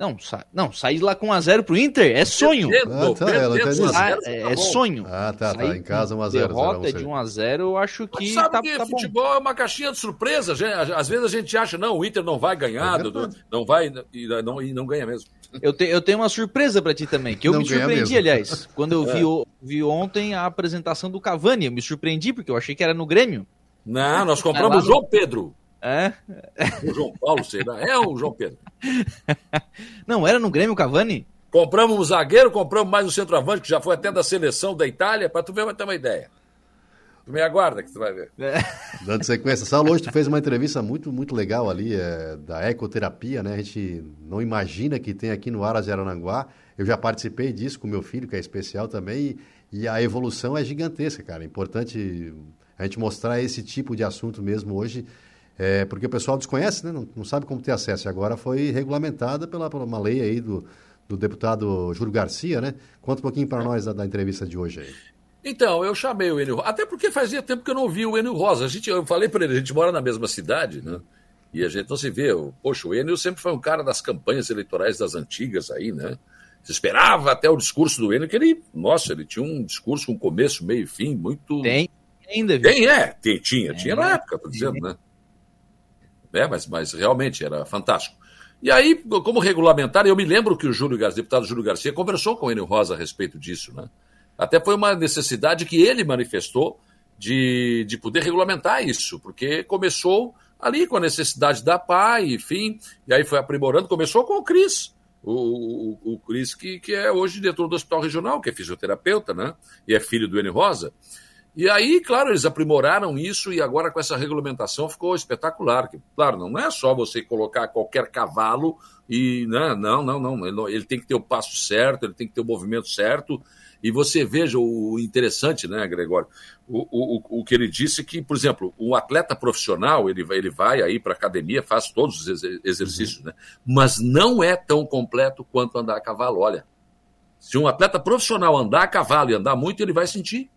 Não, sa... não, sair de lá com um a zero pro Inter é sonho. Ah, tá, ela tá ah, é, é sonho. Ah, tá, tá. Em casa um a zero. Derrota de um a zero, eu acho que Mas sabe tá, que tá futebol bom. É uma caixinha de surpresa. Às vezes a gente acha, não, o Inter não vai ganhar, é do, não vai e não, e não ganha mesmo. Eu, te, eu tenho uma surpresa pra ti também, que eu não me surpreendi, mesmo. Aliás. Quando eu vi, é. vi ontem a apresentação do Cavani, eu me surpreendi porque eu achei que era no Grêmio. Não, nós compramos é o João no... Pedro. É? O João Paulo, sei lá. É o João Pedro. Não, era no Grêmio o Cavani? Compramos um zagueiro, compramos mais um centroavante, que já foi até da seleção da Itália, para tu ver, vai ter uma ideia. Tu me aguarda que tu vai ver. É. Dando sequência. Saulo, hoje tu fez uma entrevista muito, muito legal ali, é, da ecoterapia, né? A gente não imagina que tem aqui no Rádio Araranguá. Eu já participei disso com meu filho, que é especial também, e, e a evolução é gigantesca, cara. É importante a gente mostrar esse tipo de assunto mesmo hoje, é, porque o pessoal desconhece, né? Não, não sabe como ter acesso. Agora foi regulamentada pela, pela uma lei aí do... do deputado Júlio Garcia, né? Conta um pouquinho para nós da, da entrevista de hoje aí. Então, eu chamei o Enio, até porque fazia tempo que eu não vi o Enio Rosa. A gente, eu falei para ele, a gente mora na mesma cidade, né? E a gente não se vê. Eu, poxa, o Enio sempre foi um cara das campanhas eleitorais das antigas aí, né? Se esperava até o discurso do Enio, que ele, nossa, ele tinha um discurso com um começo, meio e fim, muito... Tem ainda, viu? Tem, é. Tem, tinha, é, tinha na época, estou dizendo, né? É, mas, mas realmente era fantástico. E aí, como regulamentar, eu me lembro que o Júlio Garcia, deputado Júlio Garcia conversou com o Enio Rosa a respeito disso, né? Até foi uma necessidade que ele manifestou de, de poder regulamentar isso, porque começou ali com a necessidade da P A I, enfim, e aí foi aprimorando, começou com o Cris, o, o, o Cris que, que é hoje diretor do Hospital Regional, que é fisioterapeuta, né? E é filho do Enio Rosa. E aí, claro, eles aprimoraram isso e agora com essa regulamentação ficou espetacular. Claro, não é só você colocar qualquer cavalo e... Não, não, não, não. Ele tem que ter o passo certo, ele tem que ter o movimento certo. E você veja o interessante, né, Gregório? O, o, o que ele disse que, por exemplo, o atleta profissional, ele, ele vai aí para a academia, faz todos os exercícios, uhum, né? Mas não é tão completo quanto andar a cavalo. Olha, se um atleta profissional andar a cavalo e andar muito, ele vai sentir.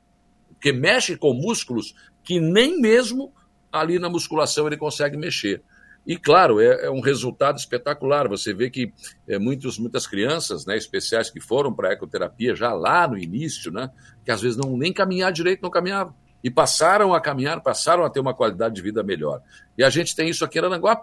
Porque mexe com músculos que nem mesmo ali na musculação ele consegue mexer. E, claro, é, é um resultado espetacular. Você vê que é, muitos, muitas crianças, né, especiais que foram para a ecoterapia já lá no início, né, que às vezes não, nem caminhar direito não caminhavam. E passaram a caminhar, passaram a ter uma qualidade de vida melhor. E a gente tem isso aqui em Araranguá,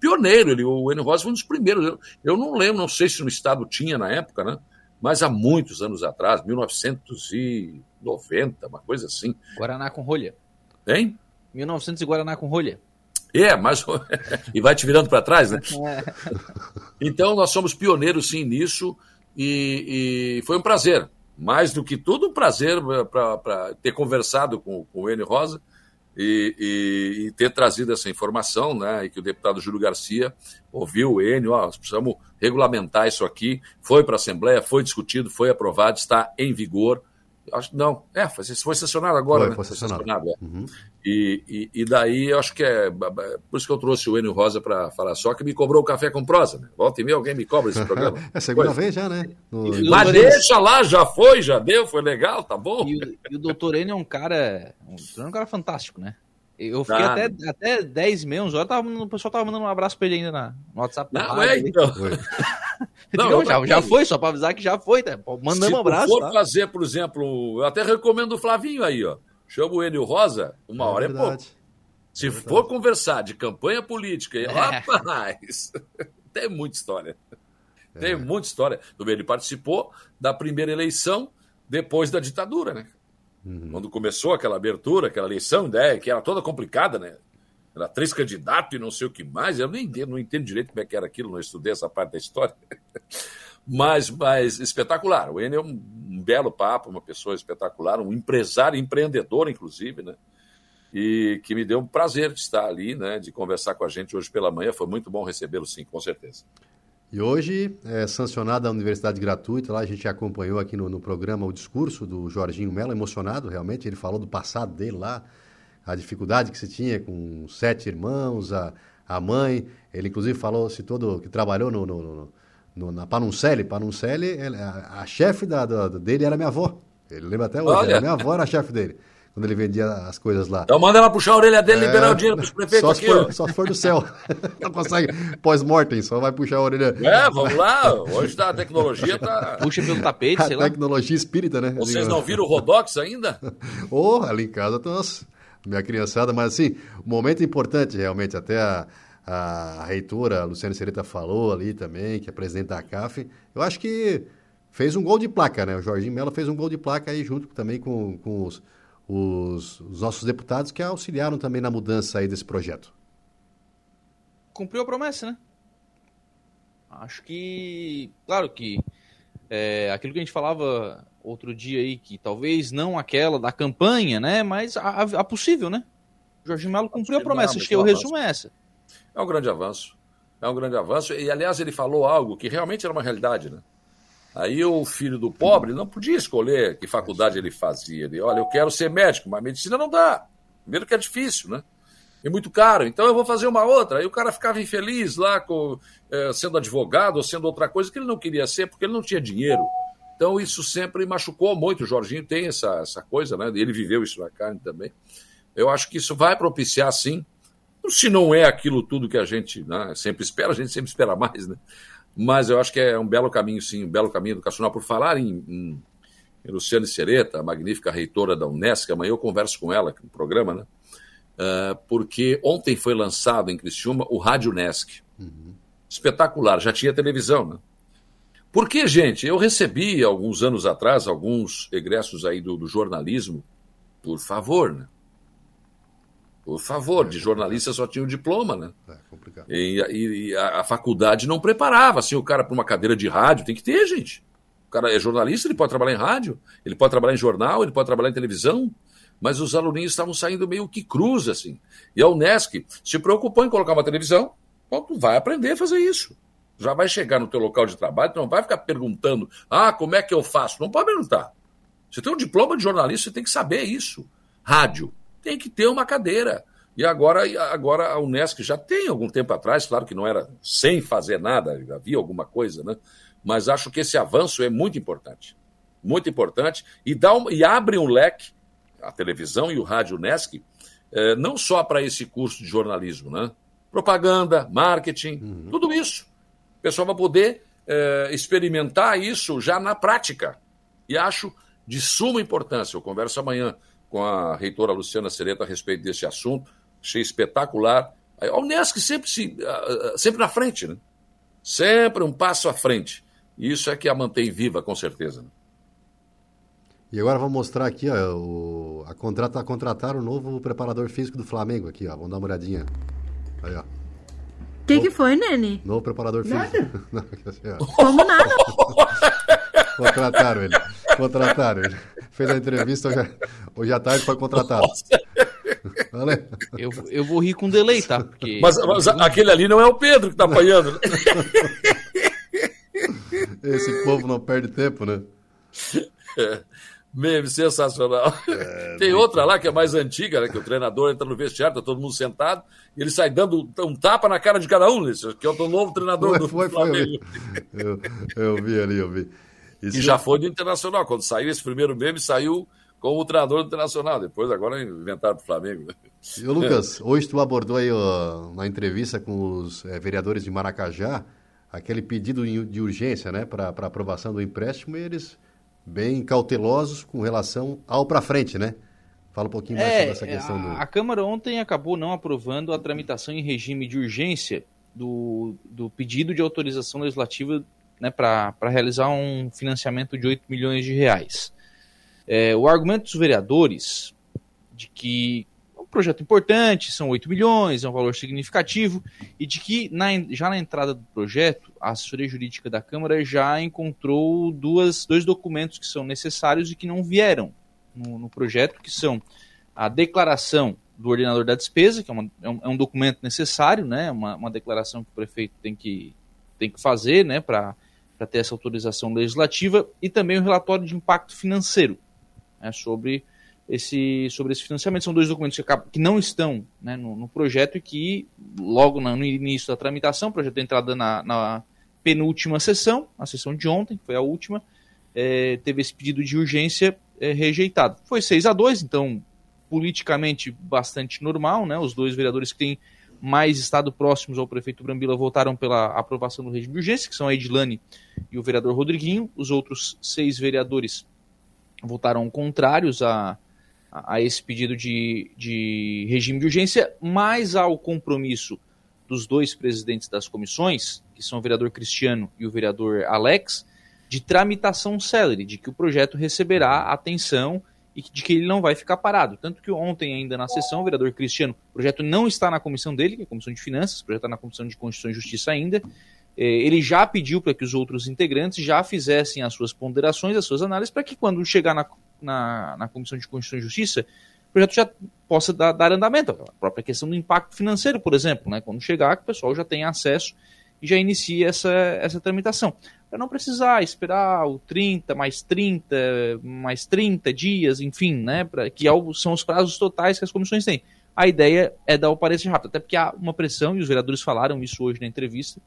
pioneiro. Ele, o Enio Rosa foi um dos primeiros. Eu, eu não lembro, não sei se no estado tinha na época, né? Mas há muitos anos atrás, mil novecentos e noventa, uma coisa assim. Guaraná com rolha. Hein? mil e novecentos e Guaraná com rolha. É, mas... e vai te virando para trás, né? É. Então, nós somos pioneiros, sim, nisso. E, e foi um prazer. Mais do que tudo, um prazer para ter conversado com, com o Enio Rosa e, e, e ter trazido essa informação, né? E que o deputado Júlio Garcia ouviu o Enio, ó, precisamos regulamentar isso aqui, foi para a Assembleia, foi discutido, foi aprovado, está em vigor. Acho que não, é, foi, foi sancionado agora, foi, né? Foi sancionado. Foi sancionado, é. Uhum. E, e, e daí, eu acho que é... Por isso que eu trouxe o Enio Rosa para falar, só que me cobrou o café com prosa, né? Volta e meia, alguém me cobra esse programa. É a segunda coisa. Vez já, né? No... Mas doutor... deixa lá, já foi, já deu, foi legal, tá bom? E o, e o doutor Enio é um cara... Um, um cara fantástico, né? Eu fiquei ah, até, até dez e meia, onze horas, tava, o pessoal tava mandando um abraço pra ele ainda na, no WhatsApp. Não, é, então. Não, não, já, já foi, só pra avisar que já foi, tá? Mandando um abraço. Se for tá? fazer, por exemplo, eu até recomendo o Flavinho aí, ó. Chama o Enio Rosa, uma é hora verdade. É pouco. Se é for conversar de campanha política, é. Rapaz, tem muita história. É. Tem muita história. Ele participou da primeira eleição depois da ditadura, né? Uhum. Quando começou aquela abertura, aquela eleição, né, que era toda complicada, né? Era três candidatos e não sei o que mais. Eu nem entendo, não entendo direito como é que era aquilo, não estudei essa parte da história. Mas, mas espetacular. O Enio é um, um belo papo, uma pessoa espetacular, um empresário, empreendedor, inclusive, né? E que me deu um prazer de estar ali, né? De conversar com a gente hoje pela manhã. Foi muito bom recebê-lo, sim, com certeza. E hoje é sancionada a universidade gratuita. Lá a gente acompanhou aqui no, no programa o discurso do Jorginho Mello, emocionado realmente. Ele falou do passado dele lá, a dificuldade que se tinha com sete irmãos, a, a mãe. Ele inclusive falou, citou do, que trabalhou no, no, no, no, na Panuncelli. Panuncelli, ele, a, a chefe da, da, dele era minha avó. Ele lembra até hoje. Olha. Era minha avó, era a chefe dele, quando ele vendia as coisas lá. Então manda ela puxar a orelha dele e é, liberar o dinheiro para os prefeitos só aqui. For, ó. Só se for do céu. Não consegue pós-mortem, só vai puxar a orelha. É, vamos lá. Hoje tá, a tecnologia tá... Puxa pelo tapete, a sei lá. A tecnologia espírita, né? Vocês não viram o Rodox ainda? Oh, ali em casa estão as... minha criançada. Mas assim, um momento importante realmente. Até a, a reitora, a Luciana Sereta, falou ali também, que é presidente da C A F. Eu acho que fez um gol de placa, né? O Jorginho Mello fez um gol de placa aí junto também com, com os... Os, os nossos deputados que auxiliaram também na mudança aí desse projeto. Cumpriu a promessa, né? Acho que, claro que é, aquilo que a gente falava outro dia aí, que talvez não aquela da campanha, né? Mas a, a possível, né? O Jorginho Mello cumpriu a promessa, acho que o resumo é essa. É um grande avanço, é um grande avanço. E, aliás, ele falou algo que realmente era uma realidade, né? Aí o filho do pobre não podia escolher que faculdade ele fazia. Ele, olha, eu quero ser médico, mas medicina não dá. Primeiro que é difícil, né? É muito caro, então eu vou fazer uma outra. Aí o cara ficava infeliz lá com, é, sendo advogado ou sendo outra coisa que ele não queria ser porque ele não tinha dinheiro. Então isso sempre machucou muito. O Jorginho tem essa, essa coisa, né? Ele viveu isso na carne também. Eu acho que isso vai propiciar, sim. Se não é aquilo tudo que a gente, né, sempre espera, a gente sempre espera mais, né? Mas eu acho que é um belo caminho, sim, um belo caminho educacional. Por falar em, em, em Luciane Sereta, a magnífica reitora da Unesc, amanhã eu converso com ela no programa, né? Uh, porque ontem foi lançado em Criciúma o Rádio Unesc. Uhum. Espetacular, já tinha televisão, né? Porque, gente, eu recebi alguns anos atrás alguns egressos aí do, do jornalismo, por favor, né? Por favor, é, de jornalista só tinha o diploma, né? É complicado. E, e, e a, a faculdade não preparava, assim, o cara para uma cadeira de rádio, tem que ter, gente. O cara é jornalista, ele pode trabalhar em rádio, ele pode trabalhar em jornal, ele pode trabalhar em televisão. Mas os aluninhos estavam saindo meio que cruz, assim. E a Unesc se preocupou em colocar uma televisão. Bom, tu vai aprender a fazer isso. Já vai chegar no teu local de trabalho, tu não vai ficar perguntando, ah, como é que eu faço? Não pode perguntar. Você tem um diploma de jornalista, você tem que saber isso. Rádio, tem que ter uma cadeira. E agora, agora a Unesc já tem algum tempo atrás, claro que não era sem fazer nada, havia alguma coisa, né? Mas acho que esse avanço é muito importante. Muito importante. E, dá um, e abre um leque, a televisão e o Rádio Unesc, eh, não só para esse curso de jornalismo, né? Propaganda, marketing, uhum. tudo isso. O pessoal vai poder eh, experimentar isso já na prática. E acho de suma importância. Eu converso amanhã com a reitora Luciana Sereta a respeito desse assunto. Achei espetacular. A Unesc sempre, se, sempre na frente, né? Sempre um passo à frente. E isso é que a mantém viva, com certeza, né? E agora vamos mostrar aqui, ó, o, a contrata, contratar o novo preparador físico do Flamengo aqui, ó. Vamos dar uma olhadinha. Aí, ó. O que, que foi, Nene? Novo preparador nada. físico. Não, assim, como nada? Contrataram ele. Contrataram ele. Fez a entrevista hoje, hoje à tarde, foi contratado. Valeu. Eu, eu vou rir com delay, tá? Porque... Mas, mas aquele ali não é o Pedro que tá apanhando, né? Esse povo não perde tempo, né? É. Meme sensacional. É, tem outra lá que é mais antiga, né, que o treinador entra no vestiário, tá todo mundo sentado, e ele sai dando um tapa na cara de cada um, né, que é o novo treinador foi, do foi, Flamengo. Foi, eu, eu, eu vi ali, eu vi. Isso e já foi do Internacional, quando saiu esse primeiro meme, saiu com o treinador do Internacional, depois agora inventaram do Flamengo. E, Lucas, hoje tu abordou aí ó, na entrevista com os é, vereadores de Maracajá, aquele pedido de urgência, né, para aprovação do empréstimo, e eles... bem cautelosos com relação ao para frente, né? Fala um pouquinho mais é, sobre essa questão. A, do... a Câmara ontem acabou não aprovando a tramitação em regime de urgência do, do pedido de autorização legislativa, né, para realizar um financiamento de oito milhões de reais. É, o argumento dos vereadores de que é um projeto importante, são oito milhões, é um valor significativo, e de que na, já na entrada do projeto, a assessoria jurídica da Câmara já encontrou duas, dois documentos que são necessários e que não vieram no, no projeto, que são a declaração do ordenador da despesa, que é, uma, é, um, é um documento necessário, né? uma, uma declaração que o prefeito tem que, tem que fazer, né? para ter essa autorização legislativa, e também o relatório de impacto financeiro, né? sobre, esse, sobre esse financiamento. São dois documentos que, acabam, que não estão, né? no, no projeto e que, logo no início da tramitação, o projeto de entrada na... na penúltima sessão, a sessão de ontem, que foi a última, é, teve esse pedido de urgência é, rejeitado. Foi seis a dois, então, politicamente bastante normal, né? Os dois vereadores que têm mais estado próximos ao prefeito Brambila votaram pela aprovação do regime de urgência, que são a Edilane e o vereador Rodriguinho. Os outros seis vereadores votaram contrários a, a esse pedido de, de regime de urgência, mas ao compromisso dos dois presidentes das comissões, que são o vereador Cristiano e o vereador Alex, de tramitação célere, de que o projeto receberá atenção e de que ele não vai ficar parado. Tanto que ontem, ainda na sessão, o vereador Cristiano, o projeto não está na comissão dele, que é a Comissão de Finanças, o projeto está na Comissão de Constituição e Justiça ainda, ele já pediu para que os outros integrantes já fizessem as suas ponderações, as suas análises, para que quando chegar na, na, na Comissão de Constituição e Justiça, o projeto já possa dar, dar andamento. A própria questão do impacto financeiro, por exemplo, né? Quando chegar, que o pessoal já tenha acesso e já inicie essa, essa tramitação. Para não precisar esperar o trinta, mais trinta, mais trinta dias, enfim, né? Pra, que são os prazos totais que as comissões têm. A ideia é dar o parecer rápido, até porque há uma pressão, e os vereadores falaram isso hoje na entrevista,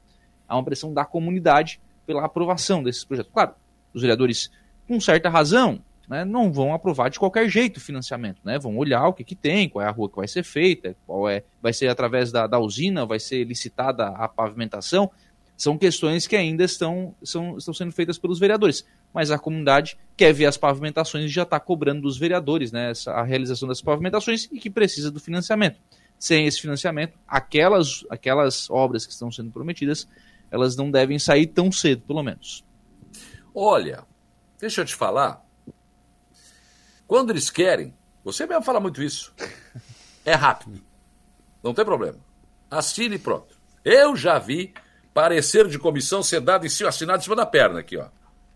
há uma pressão da comunidade pela aprovação desses projetos. Claro, os vereadores, com certa razão, né, não vão aprovar de qualquer jeito o financiamento, né? Vão olhar o que, que tem, qual é a rua que vai ser feita, qual é, vai ser através da, da usina, vai ser licitada a pavimentação. São questões que ainda estão, são, estão sendo feitas pelos vereadores, mas a comunidade quer ver as pavimentações e já está cobrando dos vereadores, né, essa, a realização das pavimentações, e que precisa do financiamento. Sem esse financiamento, aquelas, aquelas obras que estão sendo prometidas, elas não devem sair tão cedo, pelo menos. Olha, deixa eu te falar, quando eles querem, você mesmo fala muito isso, é rápido, não tem problema, assine e pronto. Eu já vi parecer de comissão ser dado em cima, assinado em cima da perna aqui, ó.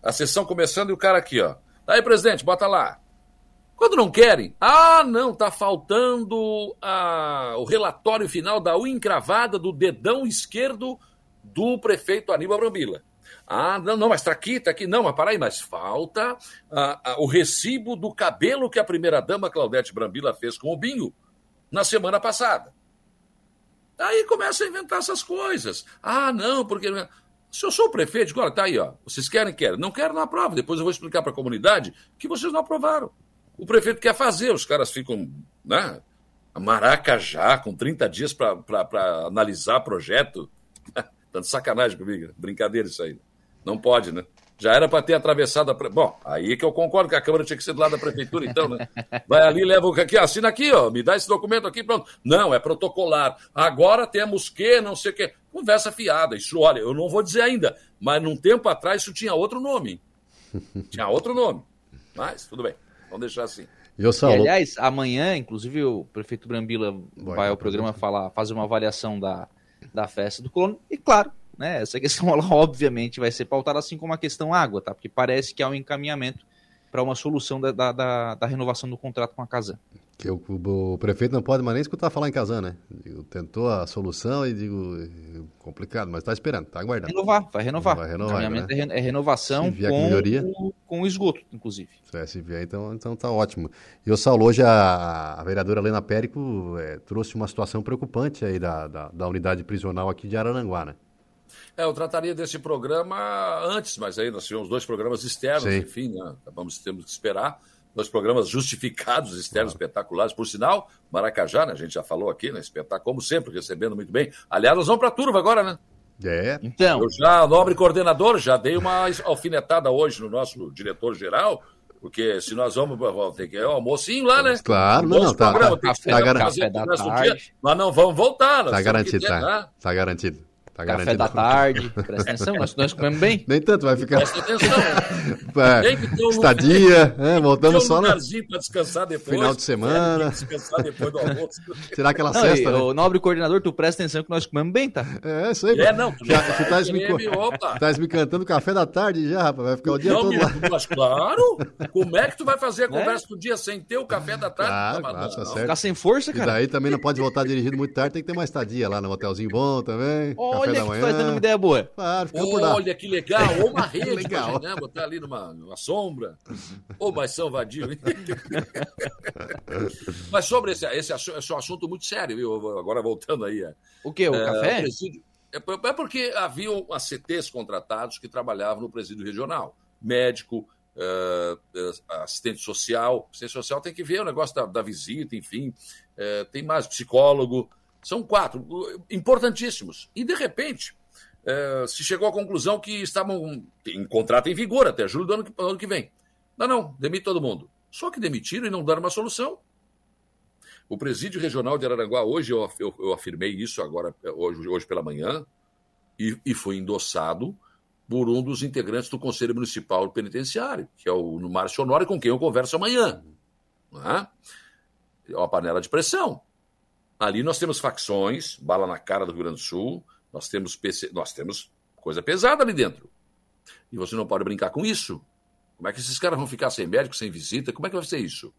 A sessão começando e o cara aqui, ó. Aí, presidente, bota lá. Quando não querem, ah, não, tá faltando a... o relatório final da unha encravada do dedão esquerdo do prefeito Aníbal Brambila. Ah, não, não, mas tá aqui, tá aqui. Não, mas para aí, mas falta a, a, o recibo do cabelo que a primeira-dama Claudete Brambila fez com o Binho na semana passada. Aí começa a inventar essas coisas. Ah, não, porque... Se eu sou o prefeito, agora tá aí, ó. Vocês querem, querem. Não querem, não aprova. Depois eu vou explicar para a comunidade que vocês não aprovaram. O prefeito quer fazer, os caras ficam, né? A Maracajá, com trinta dias para analisar projeto. Tá de sacanagem comigo, né? Brincadeira isso aí. Não pode, né? Já era para ter atravessado a... Pre... Bom, aí que eu concordo que a Câmara tinha que ser do lado da Prefeitura, então, né? Vai ali, leva o... aqui, assina aqui, ó, me dá esse documento aqui, pronto. Não, é protocolar. Agora temos que, não sei o quê. Conversa fiada. Isso, olha, eu não vou dizer ainda, mas num tempo atrás isso tinha outro nome. Tinha outro nome. Mas, tudo bem, vamos deixar assim. E, aliás, amanhã, inclusive, o prefeito Brambila vai, vai ao programa falar, fazer uma avaliação da, da festa do colono. E, claro, né, essa questão, ela, obviamente, vai ser pautada, assim como a questão água, tá? Porque parece que há um encaminhamento para uma solução da, da, da, da renovação do contrato com a Casan. Que o, o prefeito não pode mais nem escutar falar em Casan, né? Digo, tentou a solução e digo, complicado, mas está esperando, está aguardando. Renovar, vai renovar. Vai renovar o encaminhamento, né? É renovação com, com o esgoto, inclusive. É, se vier, então, então tá ótimo. E o Saulo, hoje a, a vereadora Helena Périco é, trouxe uma situação preocupante aí da, da, da unidade prisional aqui de Araranguá, né? É, eu trataria desse programa antes, mas aí nós tivemos dois programas externos, sim, enfim, né? Acabamos, temos que esperar. Dois programas justificados, externos, claro, espetaculares. Por sinal, Maracajá, né? A gente já falou aqui, né? Espetáculo, como sempre, recebendo muito bem. Aliás, nós vamos para a turva agora, né? É. Então. Eu já, nobre coordenador, já dei uma alfinetada hoje no nosso diretor-geral. Porque se nós vamos, vamos ter que ir ao almocinho lá, né? Claro, não, não, tá, programa, tá, tá, tá garantido. Mas não vamos voltar. Nós tá garantido, ter, tá, né? Tá garantido. Tá café da tarde, presta atenção, nós, nós comemos bem. Nem tanto, vai ficar... Presta atenção. Tem que ter um estadia, é, voltando só um no... para descansar depois. Final de semana. É, descansar depois do almoço. Será aquela não, cesta, e, né? O nobre coordenador, tu presta atenção que nós comemos bem, tá? É, isso aí. É, não. Tu já, tu estás me, me, me cantando café da tarde já, rapaz, vai ficar o dia não, todo me... lá. Mas claro, como é que tu vai fazer a conversa é? do dia sem ter o café da tarde? Claro, tá, claro, tá certo. Ficar sem força, cara. E daí também não pode voltar dirigindo muito tarde, tem que ter uma estadia lá no hotelzinho bom também. Olha, olha que tu tá dando uma ideia boa. Claro, fica por lá. Olha que legal, ou uma rede, legal. Né? Botar ali numa, numa sombra, ou mais salvadinho. Mas sobre esse, esse, esse é um assunto muito sério, viu? Agora voltando aí. O quê? O é, café? O presídio, é, é porque havia A C Tês contratados que trabalhavam no presídio regional. Médico, é, assistente social. Assistente social tem que ver o negócio da, da visita, enfim. É, tem mais psicólogo. São quatro, importantíssimos. E, de repente, eh, se chegou à conclusão que estavam em contrato em vigor até julho do ano que, ano que vem. Não, não, demite todo mundo. Só que demitiram e não deram uma solução. O Presídio Regional de Araranguá, hoje, eu, eu, eu afirmei isso agora, hoje, hoje pela manhã, e, e foi endossado por um dos integrantes do Conselho Municipal Penitenciário, que é o Márcio Honório, com quem eu converso amanhã. Né? É uma panela de pressão. Ali nós temos facções, bala na cara do Rio Grande do Sul, nós temos, P C, nós temos Coisa pesada ali dentro. E você não pode brincar com isso. Como é que esses caras vão ficar sem médico, sem visita? Como é que vai ser isso?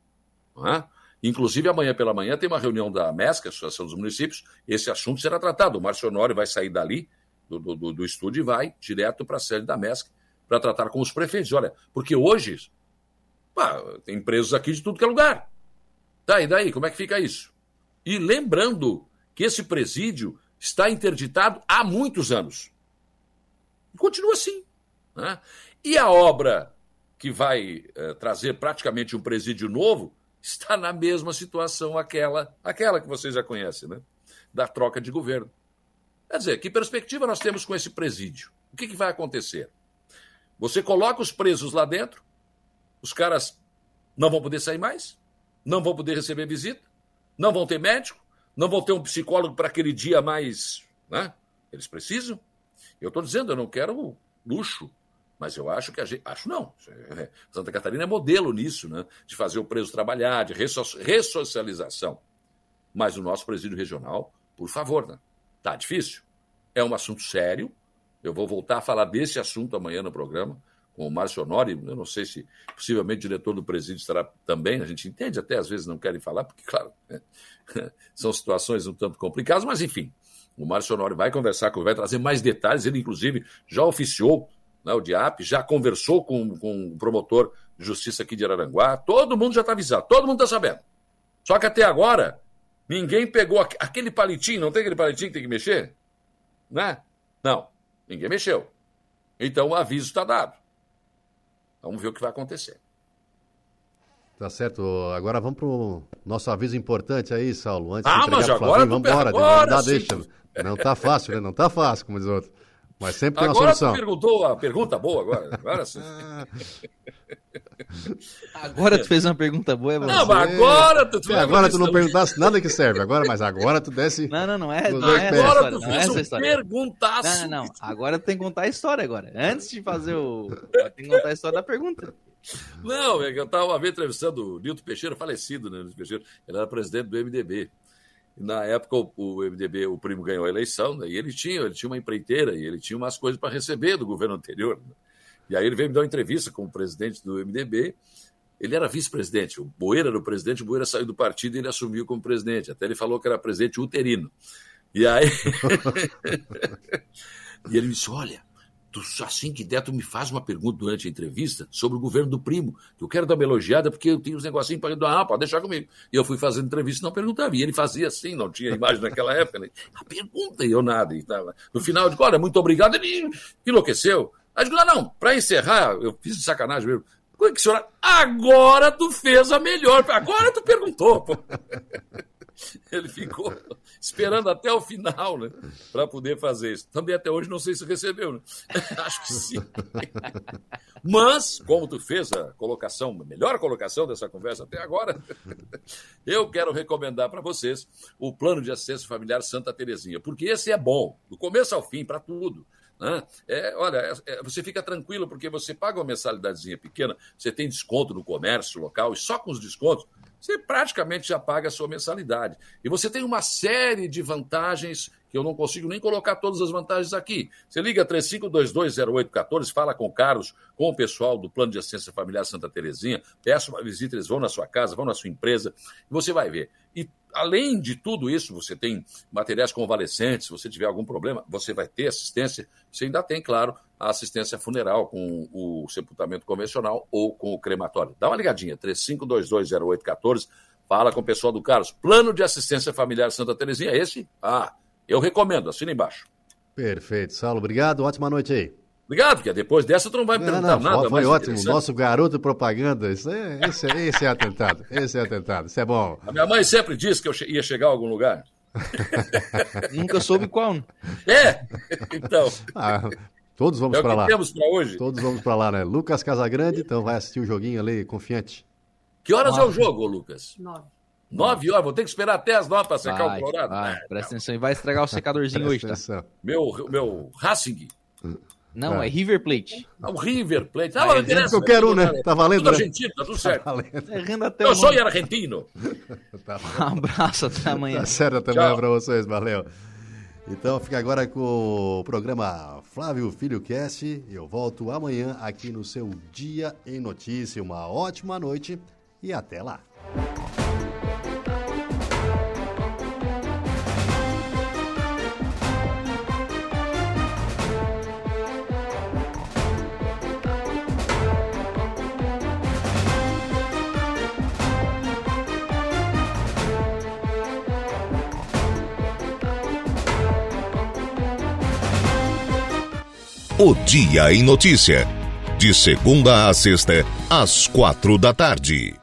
Não é? Inclusive, amanhã pela manhã tem uma reunião da Mesca, Associação dos Municípios, esse assunto será tratado. O Márcio Honório vai sair dali, do, do, do estúdio, e vai direto para a sede da Mesca para tratar com os prefeitos. Olha, porque hoje pá, tem presos aqui de tudo que é lugar. Tá, e daí? Como é que fica isso? E lembrando que esse presídio está interditado há muitos anos. E continua assim. Né? E a obra que vai eh, trazer praticamente um presídio novo está na mesma situação aquela, aquela que vocês já conhecem, né? Da troca de governo. Quer dizer, que perspectiva nós temos com esse presídio? O que, que vai acontecer? Você coloca os presos lá dentro, os caras não vão poder sair mais, não vão poder receber visita, não vão ter médico, não vão ter um psicólogo para aquele dia mais, né? Eles precisam. Eu estou dizendo, eu não quero luxo, mas eu acho que a gente... Acho não. Santa Catarina é modelo nisso, né? De fazer o preso trabalhar, de ressocialização. Mas o nosso presídio regional, por favor, né? Tá difícil. É um assunto sério. Eu vou voltar a falar desse assunto amanhã no programa com o Márcio Honório. Eu não sei se, possivelmente, o diretor do presídio estará também. A gente entende até, às vezes, não querem falar, porque, claro, são situações um tanto complicadas. Mas, enfim, o Márcio Honório vai conversar, vai trazer mais detalhes. Ele, inclusive, já oficiou o D I A P, já conversou com, com o promotor de justiça aqui de Araranguá, todo mundo já está avisado, todo mundo está sabendo. Só que até agora, ninguém pegou aquele palitinho, não tem aquele palitinho que tem que mexer? Né? Não, ninguém mexeu. Então o aviso está dado. Vamos ver o que vai acontecer. Tá certo. Agora vamos para o nosso aviso importante aí, Saulo. Antes ah, de mas agora... Flavinho, vamos embora, agora não, deixa. Não tá fácil, né? Não tá fácil, como diz o outro. Mas sempre tem uma agora solução. Agora tu perguntou a pergunta boa agora. Agora sim. Agora tu fez uma pergunta boa. É você. Não, mas agora tu... tu é, agora tu não perguntasse nada que serve. Agora, mas agora tu desse... Não, não, não é, não é agora tu fez um perguntaço. Não, não, não. Agora tu tem que contar a história agora. Antes de fazer o... Tem que contar a história da pergunta. Não, eu estava uma vez entrevistando o Nilton Peixeira, falecido, né? Nilton Peixeira. Ele era presidente do M D B. Na época, o M D B, o primo ganhou a eleição, né? E ele tinha, ele tinha uma empreiteira e ele tinha umas coisas para receber do governo anterior. Né? E aí ele veio me dar uma entrevista com o presidente do M D B. Ele era vice-presidente, o Boeira era o presidente, o Boeira saiu do partido e ele assumiu como presidente. Até ele falou que era presidente uterino. E aí... e ele me disse, olha, tu, assim que der, tu me faz uma pergunta durante a entrevista sobre o governo do primo, que eu quero dar uma elogiada porque eu tenho uns negocinhos para ah, pode deixar comigo. E eu fui fazendo entrevista e não perguntava. E ele fazia assim, não tinha imagem naquela época. Né? A pergunta e eu nada. E tava... No final, eu digo, olha, muito obrigado. Ele enlouqueceu. Aí eu digo, não, não, para encerrar, eu fiz de sacanagem mesmo. Como é que senhora... Agora tu fez a melhor. Agora tu perguntou, pô. Ele ficou esperando até o final, né, para poder fazer isso. Também até hoje não sei se recebeu, né? Acho que sim. Mas, como tu fez a colocação, a melhor colocação dessa conversa até agora, eu quero recomendar para vocês o Plano de Assistência Familiar Santa Terezinha, porque esse é bom, do começo ao fim, para tudo. Né? É, olha, é, você fica tranquilo porque você paga uma mensalidadezinha pequena, você tem desconto no comércio local e só com os descontos você praticamente já paga a sua mensalidade. E você tem uma série de vantagens, que eu não consigo nem colocar todas as vantagens aqui. Você liga três cinco dois dois zero oito um quatro, fala com o Carlos, com o pessoal do Plano de Assistência Familiar Santa Terezinha, peça uma visita, eles vão na sua casa, vão na sua empresa, e você vai ver. E, além de tudo isso, você tem materiais convalescentes, se você tiver algum problema, você vai ter assistência. Você ainda tem, claro, a assistência funeral com o sepultamento convencional ou com o crematório. Dá uma ligadinha, três cinco dois dois zero oito um quatro, fala com o pessoal do Carlos. Plano de Assistência Familiar Santa Terezinha, esse? Ah, eu recomendo, assina embaixo. Perfeito, Saulo, obrigado, ótima noite aí. Obrigado, porque depois dessa tu não vai me não, perguntar não, nada. Foi ótimo, nosso garoto propaganda, isso é, esse, é, esse é atentado, esse é atentado, isso é bom. A minha mãe sempre disse que eu ia chegar a algum lugar. Nunca soube qual. É, então... Ah, todos vamos é para lá. Temos para hoje. Todos vamos para lá, né? Lucas Casagrande, então vai assistir o joguinho ali, confiante. Que horas nove. É o jogo, Lucas? Nove. Nove horas, vou ter que esperar até as nove para secar vai, o Colorado. Vai, é, presta não. atenção, e vai estragar o secadorzinho hoje, atenção. Tá? Meu, meu Racing. Não, é. é River Plate. Não, River Plate. Ah, é, interessa, eu quero um, né? Tá valendo, tudo né? Argentino, tá tudo certo. Tá até eu sou argentino. Tá um abraço, até amanhã. Tá certo, até amanhã para vocês, valeu. Então fica agora com o programa Flávio Filho Cast. Eu volto amanhã aqui no seu Dia em Notícia. Uma ótima noite e até lá. O Dia em Notícia, de segunda a sexta, às quatro da tarde.